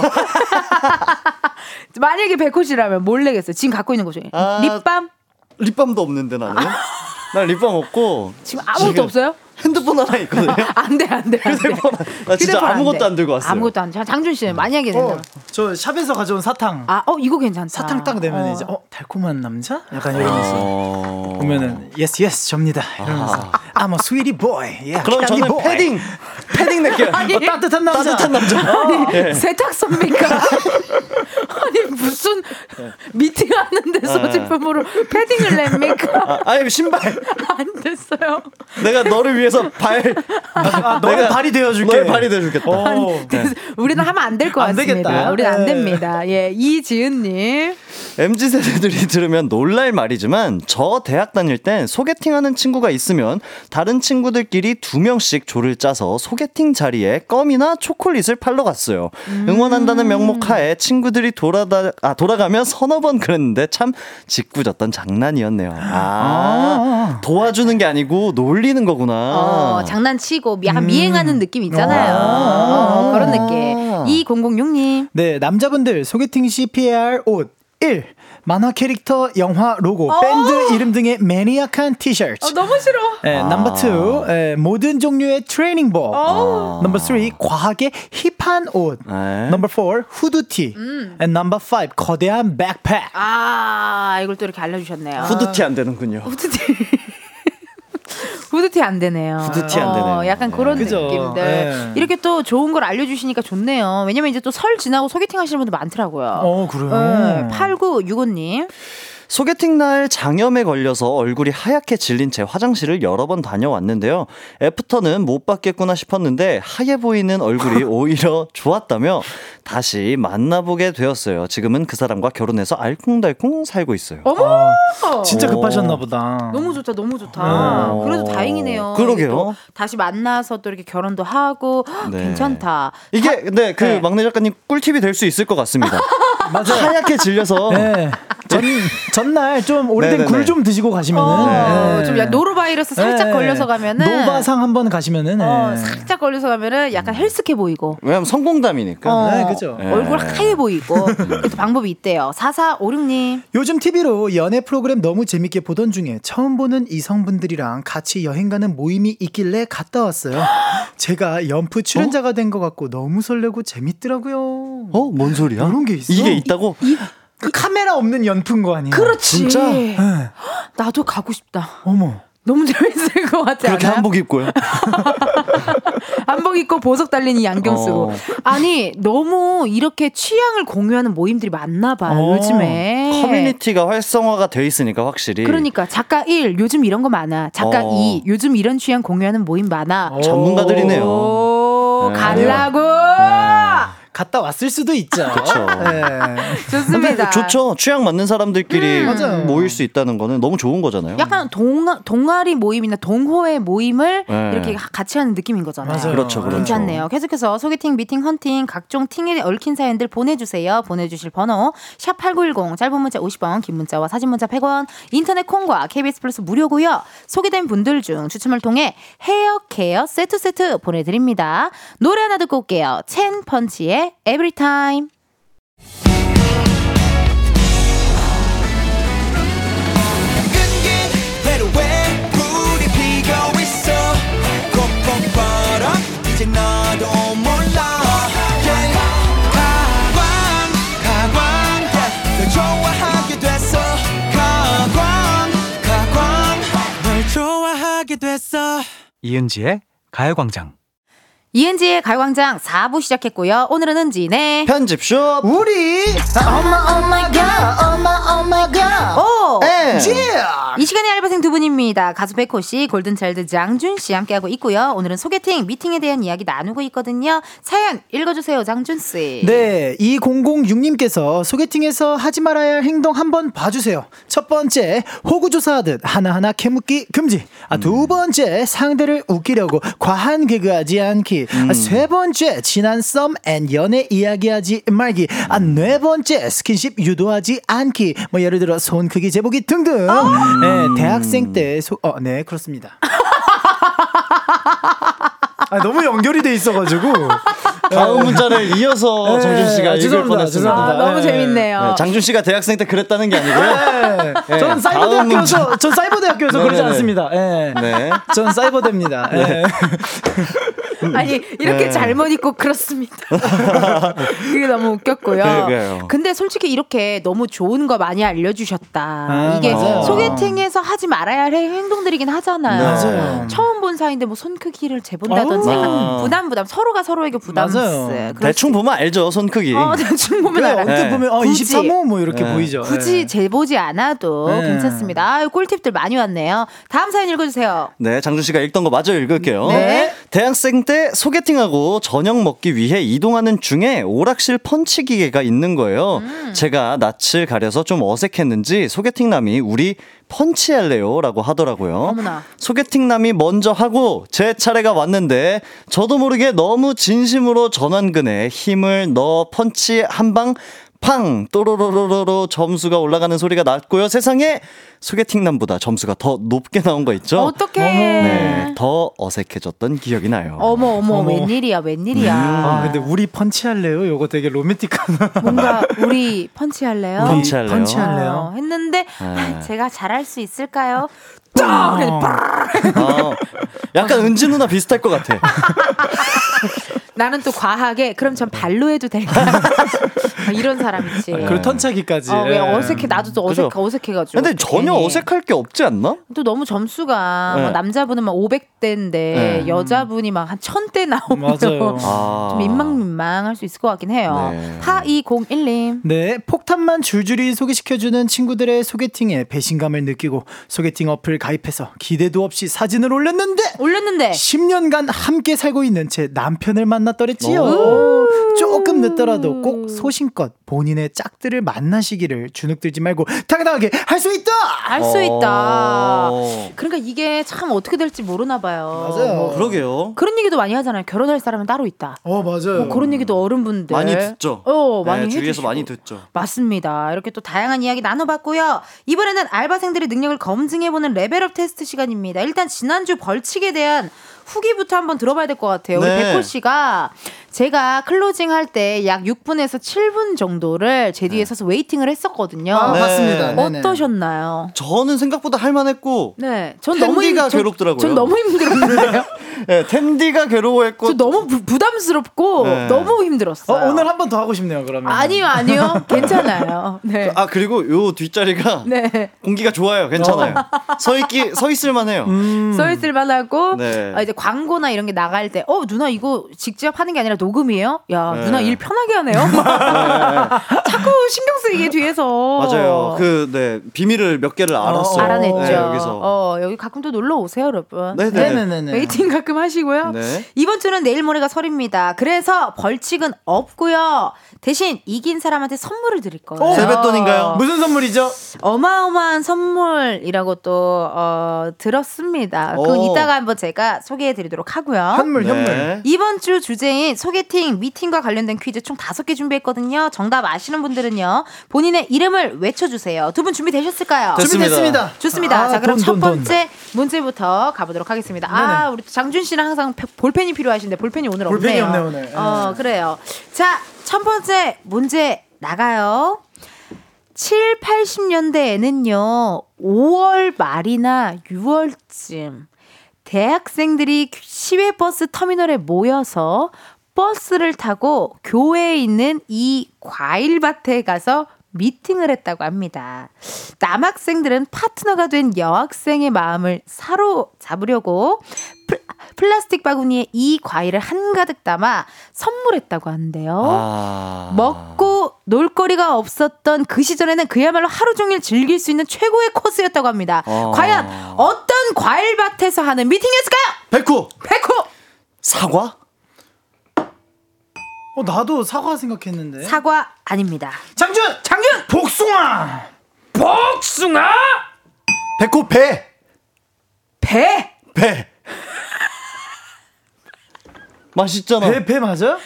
만약에 백호씨라면 뭘 내겠어요? 지금 갖고 있는 거 중에 립밤? 립밤도 없는데 나는. 난 립밤 없고 지금 아무것도 없어요? 핸드폰 하나 있거든요. 안돼. 나 진짜 아무것도 안 들고 왔어요. 아무것도 안 돼. 장준 씨는 만약에 된다. 저 샵에서 가져온 사탕. 이거 괜찮다. 사탕 딱 내면 이제 달콤한 남자? 약간 이러면서 보면은 yes 접니다. 이러면서 I'm a sweetie boy. Yeah, 그럼 저는 boy. 패딩 낼게요. 따뜻한 남자. 아니, 세탁소입니까? 아니 무슨 미팅하는데 소지품으로 패딩을 냅니까? 아니 신발. 안 됐어요. 내가 너를 위해서 너의 발이 되어줄게. 우리는 하면 안 될 것 같습니다. 우리는 안 됩니다. 예, 이지은님. MZ 세대들이 들으면 놀랄 말이지만 저 대학 다닐 땐 소개팅하는 친구가 있으면 다른 친구들끼리 2명씩 조를 짜서 소개팅 자리에 껌이나 초콜릿을 팔러 갔어요. 응원한다는 명목하에 친구들이 돌아가며 1-2번 그랬는데 참 짓궂었던 장난이었네요. 도와주는 게 아니고 놀리는 거구나. 장난치고 미행하는 느낌 있잖아요. 그런 느낌. 2006님. 네, 남자분들 소개팅 시 PR 옷 1. 만화 캐릭터, 영화 로고, 밴드 이름 등의 매니악한 티셔츠. 너무 싫어. 넘버 2, 모든 종류의 트레이닝복. 넘버 3, 과하게 힙한 옷. 넘버 4, 후드티. 넘버 5, 거대한 백팩. 이걸 또 이렇게 알려주셨네요. 후드티 안 되는군요. 후드티 안 되네요. 약간 그런 느낌들. 이렇게 또 좋은 걸 알려주시니까 좋네요. 왜냐면 이제 또 설 지나고 소개팅 하시는 분들 많더라고요. 그래요? 8965님. 소개팅 날 장염에 걸려서 얼굴이 하얗게 질린 채 화장실을 여러 번 다녀왔는데요. 애프터는 못 받겠구나 싶었는데 하얘 보이는 얼굴이 오히려 좋았다며 다시 만나보게 되었어요. 지금은 그 사람과 결혼해서 알콩달콩 살고 있어요. 어머! 아, 진짜 급하셨나 보다. 너무 좋다, 너무 좋다. 그래도 다행이네요. 그러게요. 다시 만나서 또 이렇게 결혼도 하고 네. 괜찮다. 이게 근데 그 네. 막내 작가님 꿀팁이 될 수 있을 것 같습니다. 맞아요. 하얗게 질려서 네. 전날 좀 오래된 굴 좀 드시고 가시면은 좀 노로바이러스 살짝 걸려서 가면은 노바상 한번 가시면은 살짝 걸려서 가면은 약간 헬스케 보이고 왜냐면 성공담이니까 네, 그죠. 얼굴 하얘 보이고 그래도 방법이 있대요. 4456님 요즘 TV로 연애 프로그램 너무 재밌게 보던 중에 처음 보는 이성분들이랑 같이 여행 가는 모임이 있길래 갔다 왔어요. 제가 연프 출연자가 된 것 같고 너무 설레고 재밌더라고요. 어? 뭔 소리야? 이런 게 있어? 이게 있다고? 그 카메라 없는 연프인 거 아니야? 그렇지. 진짜? 네. 나도 가고 싶다. 어머. 너무 재밌을 것 같아. 그렇게 않아요? 한복 입고요. 한복 입고 보석 달린 이 안경 쓰고. 아니 너무 이렇게 취향을 공유하는 모임들이 많나 봐요. 요즘에 커뮤니티가 활성화가 돼 있으니까 확실히. 그러니까 작가 1 요즘 이런 거 많아. 작가 2 요즘 이런 취향 공유하는 모임 많아. 전문가들이네요. 갈라고. 갔다 왔을 수도 있죠. 그렇죠. 네. 좋습니다. 좋죠. 취향 맞는 사람들끼리 모일 수 있다는 거는 너무 좋은 거잖아요. 약간 동아리 모임이나 동호회 모임을 이렇게 같이 하는 느낌인 거잖아요. 맞아요. 그렇죠, 그렇죠. 괜찮네요. 계속해서 소개팅, 미팅, 헌팅, 각종 팅에 얽힌 사연들 보내주세요. 보내주실 번호 샵8910 짧은 문자 50원, 긴 문자와 사진 문자 100원, 인터넷 콩과 KBS 플러스 무료고요. 소개된 분들 중 추첨을 통해 헤어 케어 세트 보내드립니다. 노래 하나 듣고 올게요. 첸 펀치의 Every time. 이은지의 가요광장. 이은지의 가요광장 4부 시작했고요. 오늘은 은지네 편집숍 우리 엄마 이 시간의 알바생 두 분입니다. 가수 백호 씨, 골든차일드 장준 씨 함께하고 있고요. 오늘은 소개팅, 미팅에 대한 이야기 나누고 있거든요. 사연 읽어주세요, 장준 씨. 네, 2006님께서 소개팅에서 하지 말아야 할 행동 한번 봐주세요. 첫 번째, 호구조사하듯 하나하나 캐묻기 금지. 두 번째, 상대를 웃기려고 과한 개그하지 않기. 세 번째, 지난 썸 앤 연애 이야기하지 말기. 네 번째, 스킨십 유도하지 않기. 뭐 예를 들어 손 크기 재보기 등등. 네, 대학생 때 네, 그렇습니다. 너무 연결이 돼 있어가지고 다음 문자를 이어서 정준씨가 읽을 뻔했습니다. 너무 재밌네요. 네, 장준씨가 대학생 때 그랬다는 게 아니고요. 네, 저는 사이버대학교에서 그러지 않습니다. 네. 네. 전 사이버대입니다. 네. 아니 이렇게 잘못 읽고 그렇습니다. 그게 너무 웃겼고요. 그러니까요. 근데 솔직히 이렇게 너무 좋은 거 많이 알려주셨다. 이게 소개팅에서 하지 말아야 할 행동들이긴 하잖아요. 네. 처음 본 사이인데 뭐 손 크기를 재본다든지 부담 서로가 서로에게 부담스. 대충 보면 알죠. 손 크기. 대충 보면 알아요. 언뜻 보면 23호 뭐 이렇게 보이죠. 굳이 재보지 않아도 괜찮습니다. 꿀팁들 많이 왔네요. 다음 사연 읽어주세요. 네, 장준 씨가 읽던 거 마저 읽을게요. 네. 대학생 때 소개팅하고 저녁 먹기 위해 이동하는 중에 오락실 펀치 기계가 있는 거예요. 제가 낯을 가려서 좀 어색했는지 소개팅남이 우리 펀치할래요? 라고 하더라고요. 어머나. 소개팅남이 먼저 하고 제 차례가 왔는데 저도 모르게 너무 진심으로 전완근에 힘을 넣어 펀치 한 방 팡! 또로로로로 점수가 올라가는 소리가 났고요. 세상에 소개팅남보다 점수가 더 높게 나온 거 있죠? 어떡해. 네, 더 어색해졌던 기억이 나요. 어머. 웬일이야. 근데 우리 펀치할래요? 요거 되게 로맨틱하다. 뭔가 우리 펀치할래요? 했는데 제가 잘할 수 있을까요? 약간 은지 누나 비슷할 것 같아. 나는 또 과하게 그럼 전 발로 해도 될까? 이런 사람이지. 아, 그리고 턴차기까지. 왜 어색해? 나도 또 어색해가지고. 근데 전혀 괜히. 어색할 게 없지 않나? 또 너무 점수가 막 남자분은 막 500대인데 여자분이 막 한 1000대 나오면 좀 민망민망할 수 있을 것 같긴 해요. 네. 하2011님. 네, 폭탄만 줄줄이 소개시켜주는 친구들의 소개팅에 배신감을 느끼고 소개팅 어플 가입해서 기대도 없이 사진을 올렸는데 10년간 함께 살고 있는 제 남편을 만났더랬지요. 조금 늦더라도 꼭 소신껏 본인의 짝들을 만나시기를 주눅들지 말고 당당하게 할 수 있다! 할 수 있다. 그러니까 이게 참 어떻게 될지 모르나 봐요. 맞아요. 그러게요. 그런 얘기도 많이 하잖아요. 결혼할 사람은 따로 있다. 맞아요. 그런 얘기도 어른분들 많이 듣죠. 많이 주위에서 많이 듣죠. 맞습니다. 이렇게 또 다양한 이야기 나눠봤고요. 이번에는 알바생들의 능력을 검증해보는 레벨업 테스트 시간입니다. 일단 지난주 벌칙에 대한 후기부터 한번 들어봐야 될 것 같아요. 네. 우리 백호 씨가 제가 클로징 할 때 약 6분에서 7분 정도를 제 뒤에 서서 웨이팅을 했었거든요. 맞습니다. 어떠셨나요? 저는 생각보다 할만했고, 전 텐디가 괴롭더라고요. 전 너무 힘들었는데요. 텐디가 괴로워했고, 저 너무 부담스럽고 너무 힘들었어요. 오늘 한 번 더 하고 싶네요. 그러면 아니요, 괜찮아요. 그리고 요 뒷자리가 공기가 좋아요. 괜찮아요. 서 있을만해요. 서 있을만하고. 이제 광고나 이런 게 나갈 때, 누나 이거 직접 하는 게 아니라 녹음이에요? 야, 누나 일 편하게 하네요. 자꾸 신경 쓰이게 뒤에서. 맞아요. 비밀을 몇 개를 알았어요. 알아냈죠. 여기서. 여기 가끔 또 놀러 오세요, 여러분. 네네네. 웨이팅 가끔 하시고요. 네. 이번 주는 내일 모레가 설입니다. 그래서 벌칙은 없고요. 대신 이긴 사람한테 선물을 드릴 거예요. 세뱃돈인가요? 무슨 선물이죠? 어마어마한 선물이라고 또 들었습니다. 그건 이따가 한번 제가 소개해드리도록 하고요. 현물. 이번 주 주제인 소개팅 미팅과 관련된 퀴즈 총 5개 준비했거든요. 정답 아시는 분들은요, 본인의 이름을 외쳐주세요. 두 분 준비되셨을까요? 준비됐습니다. 좋습니다. 자, 그럼 첫 번째 문제부터 가보도록 하겠습니다. 우리 장준 씨는 항상 볼펜이 필요하신데 볼펜이 오늘 없네요. 볼펜이 없네요 오늘. 그래요. 자, 첫 번째 문제 나가요. 7, 80년대에는요 5월 말이나 6월쯤 대학생들이 시외버스 터미널에 모여서 버스를 타고 교외에 있는 이 과일밭에 가서 미팅을 했다고 합니다. 남학생들은 파트너가 된 여학생의 마음을 사로잡으려고 플라스틱 바구니에 이 과일을 한가득 담아 선물했다고 하는데요. 먹고 놀거리가 없었던 그 시절에는 그야말로 하루 종일 즐길 수 있는 최고의 코스였다고 합니다. 과연 어떤 과일밭에서 하는 미팅이었을까요? 백호! 사과? 나도 사과 생각했는데. 사과 아닙니다. 장준! 복숭아! 백호 배! 맛있잖아. 배 맞아요?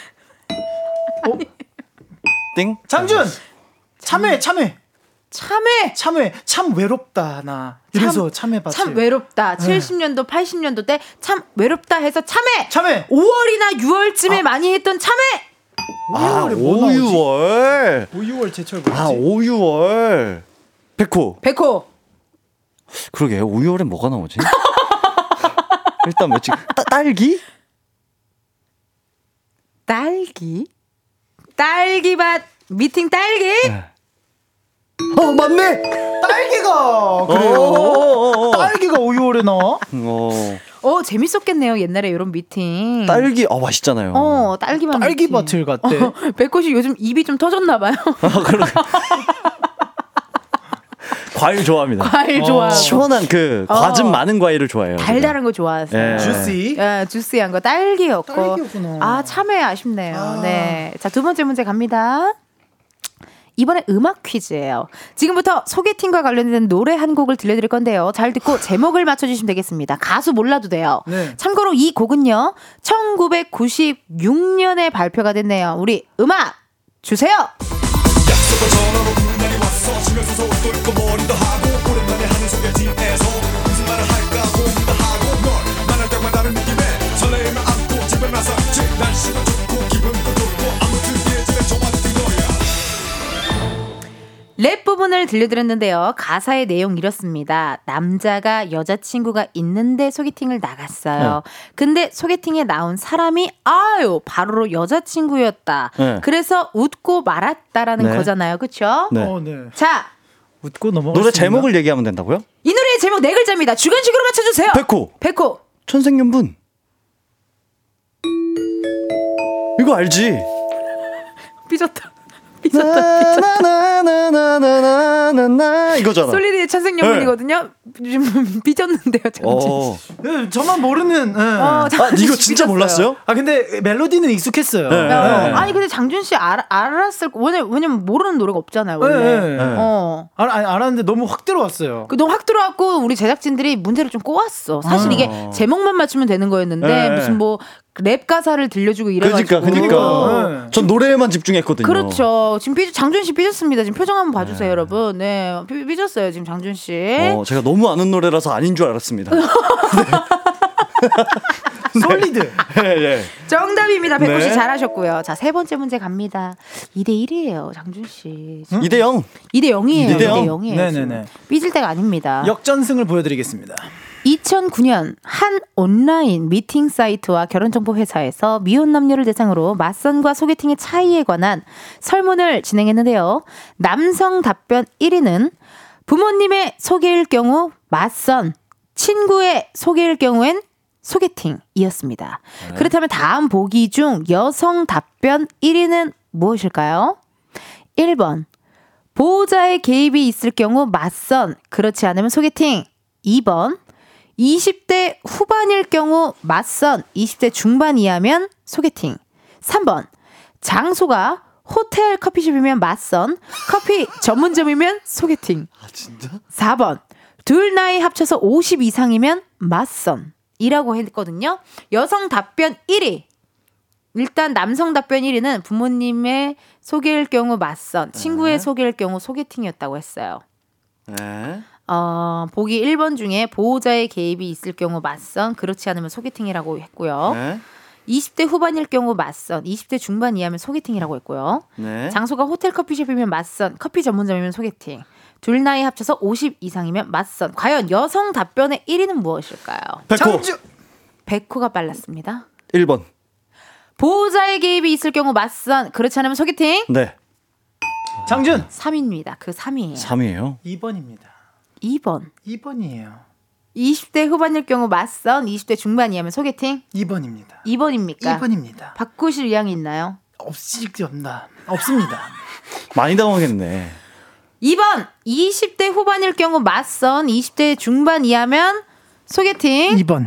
땡? 장준! 참외! 참 외롭다 나. 그래서 참외밭이 참 외롭다. 70년도 80년도 때 참 외롭다 해서 참외! 5월이나 6월쯤에 많이 했던 참외! 5, 6월 제철 뭐지? 5, 6월 백호. 그러게 5, 6월엔 뭐가 나오지? 일단 뭐지? 딸기밭 미팅 딸기? 맞네. 딸기가 그래요. 딸기가 5, 6월에 나와? 재밌었겠네요. 옛날에 이런 미팅. 딸기, 맛있잖아요. 딸기만. 딸기밭을 갔대. 백호씨 요즘 입이 좀 터졌나봐요. 그러네. 과일 좋아합니다. 시원한 과즙 많은 과일을 좋아해요. 달달한 거 좋아하세요. 주시한 거. 딸기였고. 딸기였구나. 참외 아쉽네요. 네. 자, 두 번째 문제 갑니다. 이번에 음악 퀴즈예요. 지금부터 소개팅과 관련된 노래 한 곡을 들려드릴 건데요. 잘 듣고 제목을 맞춰주시면 되겠습니다. 가수 몰라도 돼요. 참고로 이 곡은요, 1996년에 발표가 됐네요. 우리 음악 주세요. 랩 부분을 들려드렸는데요. 가사의 내용 이렇습니다. 남자가 여자친구가 있는데 소개팅을 나갔어요. 네. 근데 소개팅에 나온 사람이 아유 바로 여자친구였다. 네. 그래서 웃고 말았다라는 네. 거잖아요. 그렇죠? 네. 네. 자, 웃고 넘어갔습니다. 노래 제목을 얘기하면 된다고요? 이 노래의 제목 네 글자입니다. 주관식으로 맞춰주세요. 백호. 천생연분. 이거 알지? 삐졌다. 나나나나나나나 이거잖아. 솔리드의 천생연분이거든요. 네. 삐졌는데요, 잠시. 저만 모르는. 네. 잠시 이거 진짜 삐졌어요. 몰랐어요? 아 근데 멜로디는 익숙했어요. 네. 아니 근데 장준 씨 알았을 거. 왜냐면 모르는 노래가 없잖아요. 원래. 네. 알았는데 너무 확 들어왔어요. 너무 확 들어왔고 우리 제작진들이 문제를 좀 꼬았어. 사실 이게 제목만 맞추면 되는 거였는데 무슨 뭐. 랩 가사를 들려주고 이래가지고 그러니까. 전 노래에만 집중했거든요. 그렇죠. 지금 장준 씨 삐졌습니다. 지금 표정 한번 봐주세요, 네. 여러분. 네, 삐졌어요 지금 장준 씨. 제가 너무 아는 노래라서 아닌 줄 알았습니다. 네. 솔리드. 네. 정답입니다. 백호 씨 잘하셨고요. 자, 세 번째 문제 갑니다. 2대1이에요 장준 씨. 2대0. 2대0이에요. 2대0이에요. 네네네. 삐질 때가 아닙니다. 역전승을 보여드리겠습니다. 2009년 한 온라인 미팅 사이트와 결혼정보회사에서 미혼 남녀를 대상으로 맞선과 소개팅의 차이에 관한 설문을 진행했는데요. 남성 답변 1위는 부모님의 소개일 경우 맞선, 친구의 소개일 경우엔 소개팅이었습니다. 네. 그렇다면 다음 보기 중 여성 답변 1위는 무엇일까요? 1번 보호자의 개입이 있을 경우 맞선, 그렇지 않으면 소개팅. 2번 20대 후반일 경우 맞선, 20대 중반 이하면 소개팅. 3번 장소가 호텔 커피숍이면 맞선, 커피 전문점이면 소개팅. 아 진짜? 4번 둘 나이 합쳐서 50 이상이면 맞선이라고 했거든요. 여성 답변 1위. 일단 남성 답변 1위는 부모님의 소개일 경우 맞선, 친구의 소개일 경우 소개팅이었다고 했어요. 네. 보기 1번 중에 보호자의 개입이 있을 경우 맞선, 그렇지 않으면 소개팅이라고 했고요. 네. 20대 후반일 경우 맞선, 20대 중반 이하면 소개팅이라고 했고요. 네. 장소가 호텔 커피숍이면 맞선, 커피 전문점이면 소개팅. 둘 나이 합쳐서 50 이상이면 맞선. 과연 여성 답변의 1위는 무엇일까요? 백호가 빨랐습니다. 1번 보호자의 개입이 있을 경우 맞선, 그렇지 않으면 소개팅. 네. 장준 3위입니다. 그 3위예요. 2번입니다. 2번이에요. 20대 후반일 경우 맞선, 20대 중반이면 소개팅. 2번입니다. 2번입니까? 바꾸실 의향이 있나요? 없습니다. 많이 당황했네. 2번 20대 후반일 경우 맞선, 20대 중반 이하면 소개팅. 2번.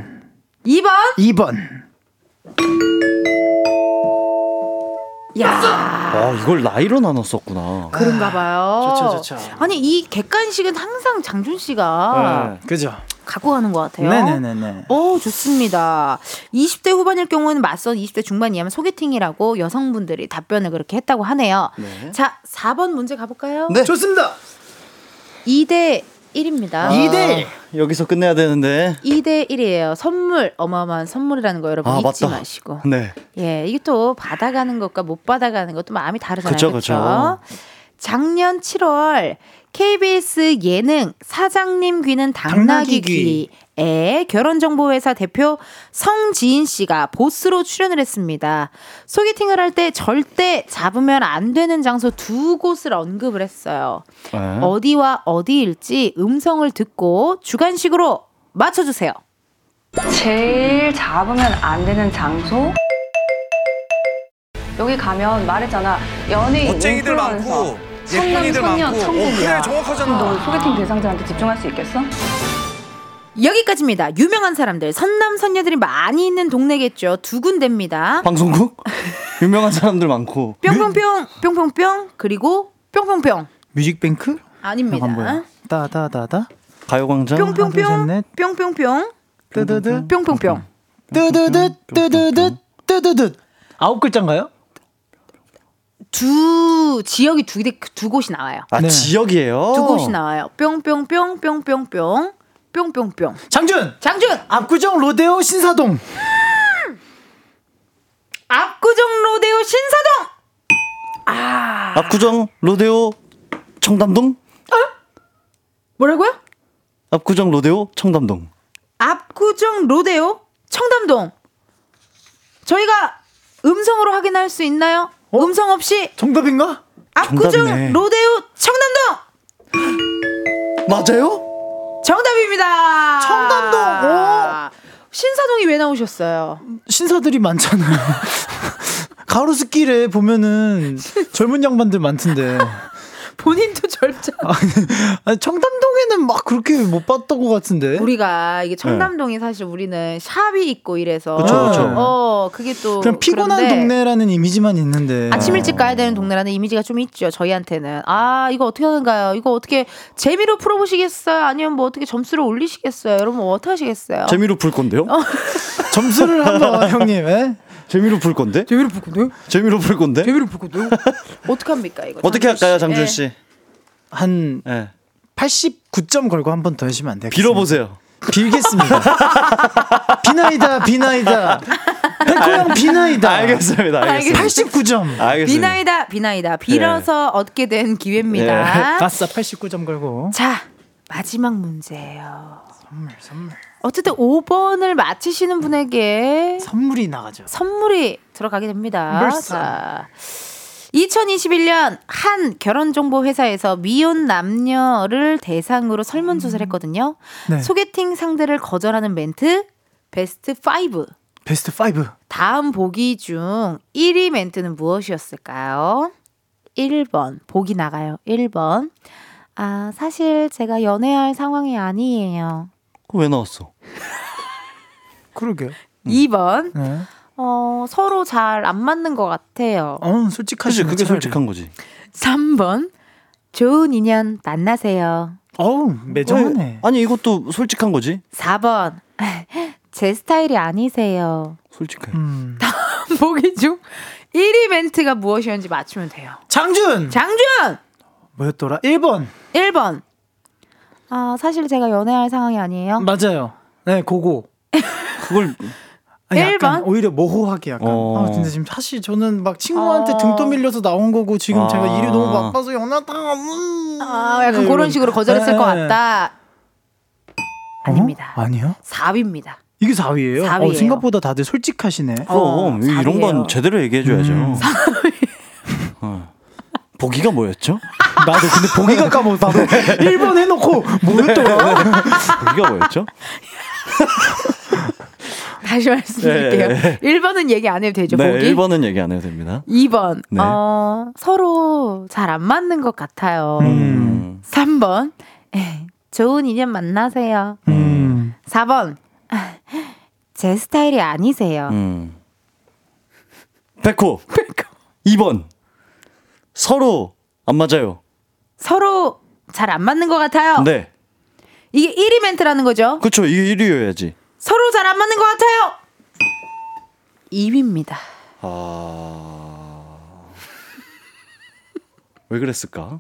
야, 이걸 나이로 나눴었구나. 그런가봐요. 좋죠. 아니 이 객관식은 항상 장준 씨가 그죠 갖고 가는 것 같아요. 네네네네. 오 좋습니다. 20대 후반일 경우는 맞선, 20대 중반 이하면 소개팅이라고 여성분들이 답변을 그렇게 했다고 하네요. 네. 자 4번 문제 가볼까요? 네 좋습니다. 2대 1입니다. 2대1. 여기서 끝내야 되는데. 2대1이에요. 선물, 어마어마한 선물이라는 거 여러분 잊지 맞다. 마시고. 네. 예, 이게 또 받아가는 것과 못 받아가는 것도 마음이 다르잖아요. 그렇죠. 작년 7월 KBS 예능 사장님 귀는 당나귀 귀에 결혼정보회사 대표 성지인 씨가 보스로 출연을 했습니다. 소개팅을 할 때 절대 잡으면 안 되는 장소 두 곳을 언급을 했어요. 어디와 어디일지 음성을 듣고 주관식으로 맞춰주세요. 제일 잡으면 안 되는 장소? 여기 가면 말했잖아. 연예인, 멋쟁이들 많고 성남 소녀 천국이야. 너 소개팅 대상자한테 집중할 수 있겠어? 여기까지입니다. 유명한 사람들, 선남 선녀들이 많이 있는 동네겠죠. 두 군데입니다. 방송국? 유명한 사람들 많고 뿅뿅뿅 그리고 뿅뿅뿅. 뮤직뱅크? 아닙니다. 따다다다 가요광장. 뿅뿅뿅 뜨드드 뿅뿅뿅 뜨드드. 9글자인가요? 두 곳이 나와요. 아, 네. 지역이에요? 2곳이 나와요. 뿅뿅뿅. 장준! 압구정 로데오 신사동. 압구정 로데오 청담동? 뭐라고요? 압구정 로데오 청담동. 압구정 로데오 청담동. 저희가 음성으로 확인할 수 있나요? 어? 음성 없이. 정답인가? 압구정 정답이네. 로데오 청담동. 맞아요? 정답입니다. 청담동. 오. 신사동이 왜 나오셨어요? 신사들이 많잖아요. 가로수길에 보면은 젊은 양반들 많던데. 본인도 젊잖아. 아니, 청담동에는 막 그렇게 못 봤던 것 같은데. 우리가 이게 청담동이 네. 사실 우리는 샵이 있고 이래서. 그렇죠. 어, 그게 또 그냥 피곤한 그런데, 동네라는 이미지만 있는데. 아침 일찍 가야 되는 동네라는 이미지가 좀 있죠. 저희한테는. 아, 이거 어떻게 하는가요? 이거 어떻게 재미로 풀어보시겠어요? 아니면 뭐 어떻게 점수를 올리시겠어요? 여러분 뭐 어떻게 하시겠어요? 재미로 풀 건데요? 점수를 한번 형님. 에? 재미로 풀 건데? 재미로 풀 건데? 재미로 풀 건데? 재미로 풀 건데? 어떡합니까 이거? 어떻게 할까요, 장준 씨? 네. 한 네. 89점 걸고 한 번 더 하시면 안 될까요? 빌어보세요. 빌겠습니다. 비나이다. 백호형 비나이다. 알겠습니다. 89점. 알겠습니다. 비나이다. 빌어서 네. 얻게 된 기회입니다. 네. 아싸, 89점 걸고. 자, 마지막 문제예요. 선물. 어쨌든 5번을 맞히시는 분에게 선물이 나가죠. 선물이 들어가게 됩니다. 자, 2021년 한 결혼정보회사에서 미혼 남녀를 대상으로 설문조사를 했거든요. 네. 소개팅 상대를 거절하는 멘트 베스트 5. 다음 보기 중 1위 멘트는 무엇이었을까요? 1번. 보기 나가요. 1번. 아, 사실 제가 연애할 상황이 아니에요. 왜 나왔어? 그러게. 2번. 네. 서로 잘 안 맞는 것 같아요. 솔직하지. 그게 솔직한 거지. 3번. 좋은 인연 만나세요. 어우, 매정하네. 아니, 이것도 솔직한 거지. 4번. 제 스타일이 아니세요. 솔직해. 다음 보기 중 1위 멘트가 무엇이었는지 맞추면 돼요. 장준! 뭐였더라? 1번. 아, 사실 제가 연애할 상황이 아니에요. 맞아요. 네, 그걸 아니, 1번? 약간 오히려 모호하게 약간. 아, 근데 지금 사실 저는 막 친구한테 등 떠밀려서 나온 거고 지금 제가 일이 너무 바빠서 연하다. 약간 네, 그런 식으로 거절했을 것 같다. 아닙니다. 아니요. 4위입니다. 이게 4위예요? 4위예요. 생각보다 다들 솔직하시네. 이런 건 제대로 얘기해줘야죠. 4위. 보기가 뭐였죠? 나도 근데 보기가 까먹었어. 1번 해놓고 뭐였더라? 보기가 뭐였죠? 다시 말씀드릴게요. 네. 1번은 얘기 안 해도 되죠? 네, 보기? 1번은 얘기 안 해도 됩니다. 2번. 네. 서로 잘 안 맞는 것 같아요. 3번. 좋은 인연 만나세요. 4번. 제 스타일이 아니세요. 백호. 2번. 서로 안 맞아요. 서로 잘 안 맞는 것 같아요. 네. 이게 1위 멘트라는 거죠. 그렇죠. 이게 1위여야지. 서로 잘 안 맞는 것 같아요. 2위입니다. 왜 그랬을까?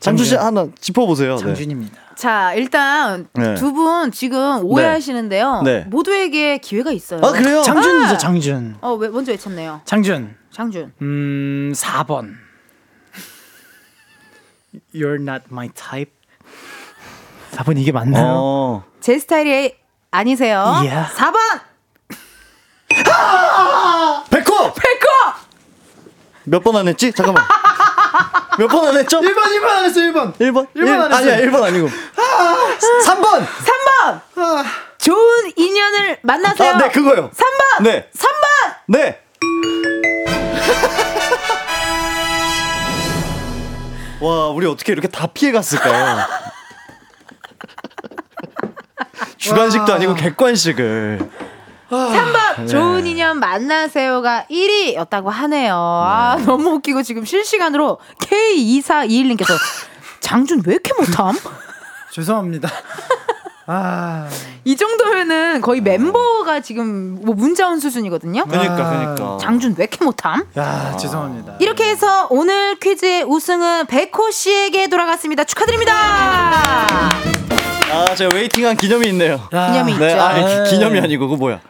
장준 씨 하나 짚어보세요. 장준입니다. 네. 자, 일단 네. 두 분 지금 오해하시는데요. 네. 모두에게 기회가 있어요. 아, 그래요? 장준이죠, 네. 장준. 왜 먼저 외쳤네요. 장준. 4번. You're not my type. 4번 이게 맞나요? 제 스타일이 아니세요. Yeah. 4번. 백호. 몇 번 안 했지? 잠깐만. 몇 번 안 했죠? 1번 안 했어. 1번 안 했어. 아니야, 1번 아니고 3번. 좋은 인연을 만나세요. 네, 그거요. 3번. 네. 3번. 네. 와, 우리 어떻게 이렇게 다 피해갔을까? 주관식도 아니고 객관식을. 3번. 네. 좋은 인연 만나세요가 1위였다고 하네요. 아, 너무 웃기고 지금 실시간으로 K2421님께서 장준 왜 이렇게 못함? 죄송합니다. 이 정도면은 거의 멤버가 지금 뭐 문자 온 수준이거든요. 그러니까. 장준 왜 이렇게 못함? 죄송합니다. 이렇게 해서 오늘 퀴즈의 우승은 백호 씨에게 돌아갔습니다. 축하드립니다. 제가 웨이팅한 기념이 있네요. 기념이 있죠. 기념이 아니고, 그 뭐야?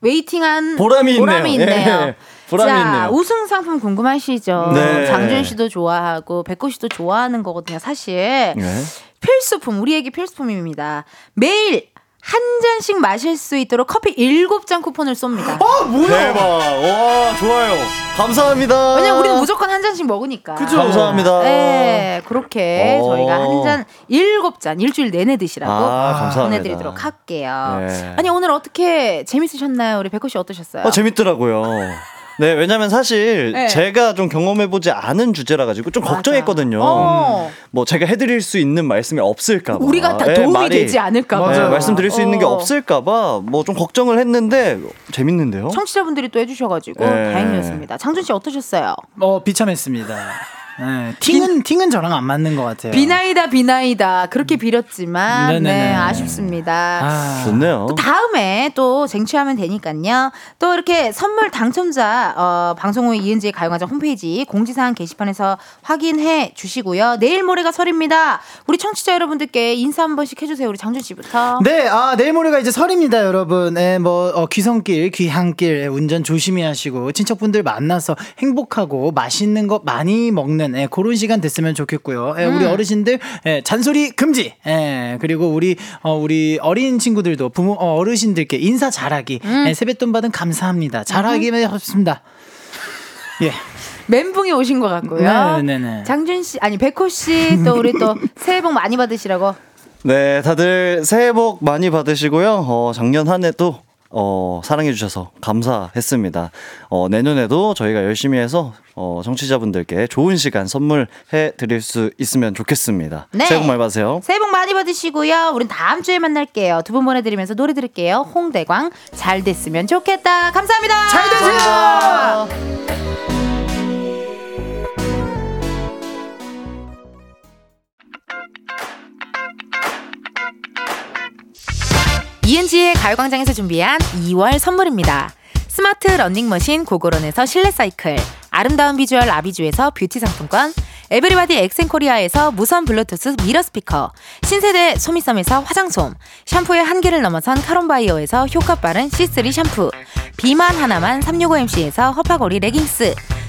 웨이팅한 보람이 있네요. 보람이 자, 있네요. 우승 상품 궁금하시죠? 네. 장준 씨도 좋아하고 백호 씨도 좋아하는 거거든요. 사실 네. 필수품, 우리에게 필수품입니다. 매일 한 잔씩 마실 수 있도록 커피 7잔 쿠폰을 쏩니다. 아 뭐야? 대박. 와 좋아요. 감사합니다. 왜냐면 우리는 무조건 한 잔씩 먹으니까. 그죠. 감사합니다. 네, 그렇게 저희가 한 잔 7잔 일주일 내내 드시라고 보내드리도록 할게요. 네. 아니 오늘 어떻게 재밌으셨나요? 우리 백호 씨 어떠셨어요? 재밌더라고요. 네, 왜냐면 사실 네. 제가 좀 경험해보지 않은 주제라 가지고 좀 걱정했거든요. 뭐 제가 해드릴 수 있는 말씀이 없을까봐, 우리가 다 도움이 되지 않을까봐, 네, 말씀드릴 수 있는 게 없을까봐 뭐 좀 걱정을 했는데 재밌는데요. 청취자분들이 또 해주셔가지고 네. 다행이었습니다. 장준 씨 어떠셨어요? 비참했습니다. 네, 팅은 저랑 안 맞는 것 같아요. 비나이다 그렇게 빌었지만 네, 아쉽습니다. 좋네요. 또 다음에 또 쟁취하면 되니까요. 또 이렇게 선물 당첨자 방송 후 이은지의 가요광장 홈페이지 공지사항 게시판에서 확인해 주시고요. 내일 모레가 설입니다. 우리 청취자 여러분들께 인사 한 번씩 해주세요. 우리 장준 씨부터. 네, 내일 모레가 이제 설입니다, 여러분. 네, 귀성길, 귀향길 운전 조심히 하시고 친척분들 만나서 행복하고 맛있는 거 많이 먹는. 네, 그런 시간 됐으면 좋겠고요. 우리 어르신들 잔소리 금지. 그리고 우리 어린 친구들도 부모 어르신들께 인사 잘하기. 세뱃돈 받은 감사합니다. 잘하기만 했습니다. 예. 멘붕이 오신 것 같고요. 네네네. 장준 씨 아니 백호 씨 또 우리 또 새해 복 많이 받으시라고. 네, 다들 새해 복 많이 받으시고요. 작년 한 해도 사랑해주셔서 감사했습니다. 내년에도 저희가 열심히 해서 청취자분들께 좋은 시간 선물해 드릴 수 있으면 좋겠습니다. 네. 새해 복 많이 받으세요. 새해 복 많이 받으시고요. 우린 다음 주에 만날게요. 두 분 보내드리면서 노래 들을게요. 홍대광 잘 됐으면 좋겠다. 감사합니다. 잘 되세요. 이은지의 가요광장에서 준비한 2월 선물입니다. 스마트 러닝머신 고고런에서 실내 사이클, 아름다운 비주얼 아비주에서 뷰티 상품권, 에브리바디 엑센코리아에서 무선 블루투스 미러 스피커, 신세대 소미섬에서 화장솜, 샴푸의 한계를 넘어선 카론바이어에서 효과 빠른 C3 샴푸, 비만 하나만 365MC에서 허파고리 레깅스,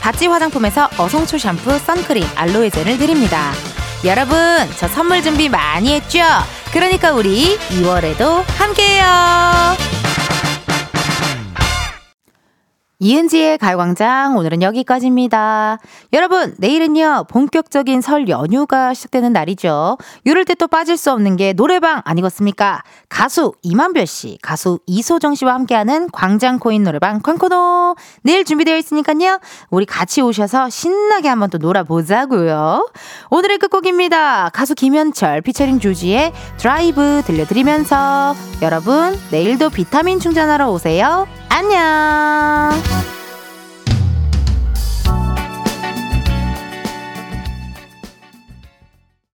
바찌 화장품에서 어성초 샴푸, 선크림, 알로에젤을 드립니다. 여러분, 저 선물 준비 많이 했죠? 그러니까 우리 2월에도 함께해요. 이은지의 가요광장 오늘은 여기까지입니다. 여러분, 내일은요 본격적인 설 연휴가 시작되는 날이죠. 이럴 때 또 빠질 수 없는 게 노래방 아니겠습니까? 가수 이만별 씨, 가수 이소정 씨와 함께하는 광장코인 노래방 광코노 내일 준비되어 있으니까요 우리 같이 오셔서 신나게 한번 또 놀아보자고요. 오늘의 끝곡입니다. 가수 김현철 피처링 조지의 드라이브 들려드리면서 여러분 내일도 비타민 충전하러 오세요. 안녕.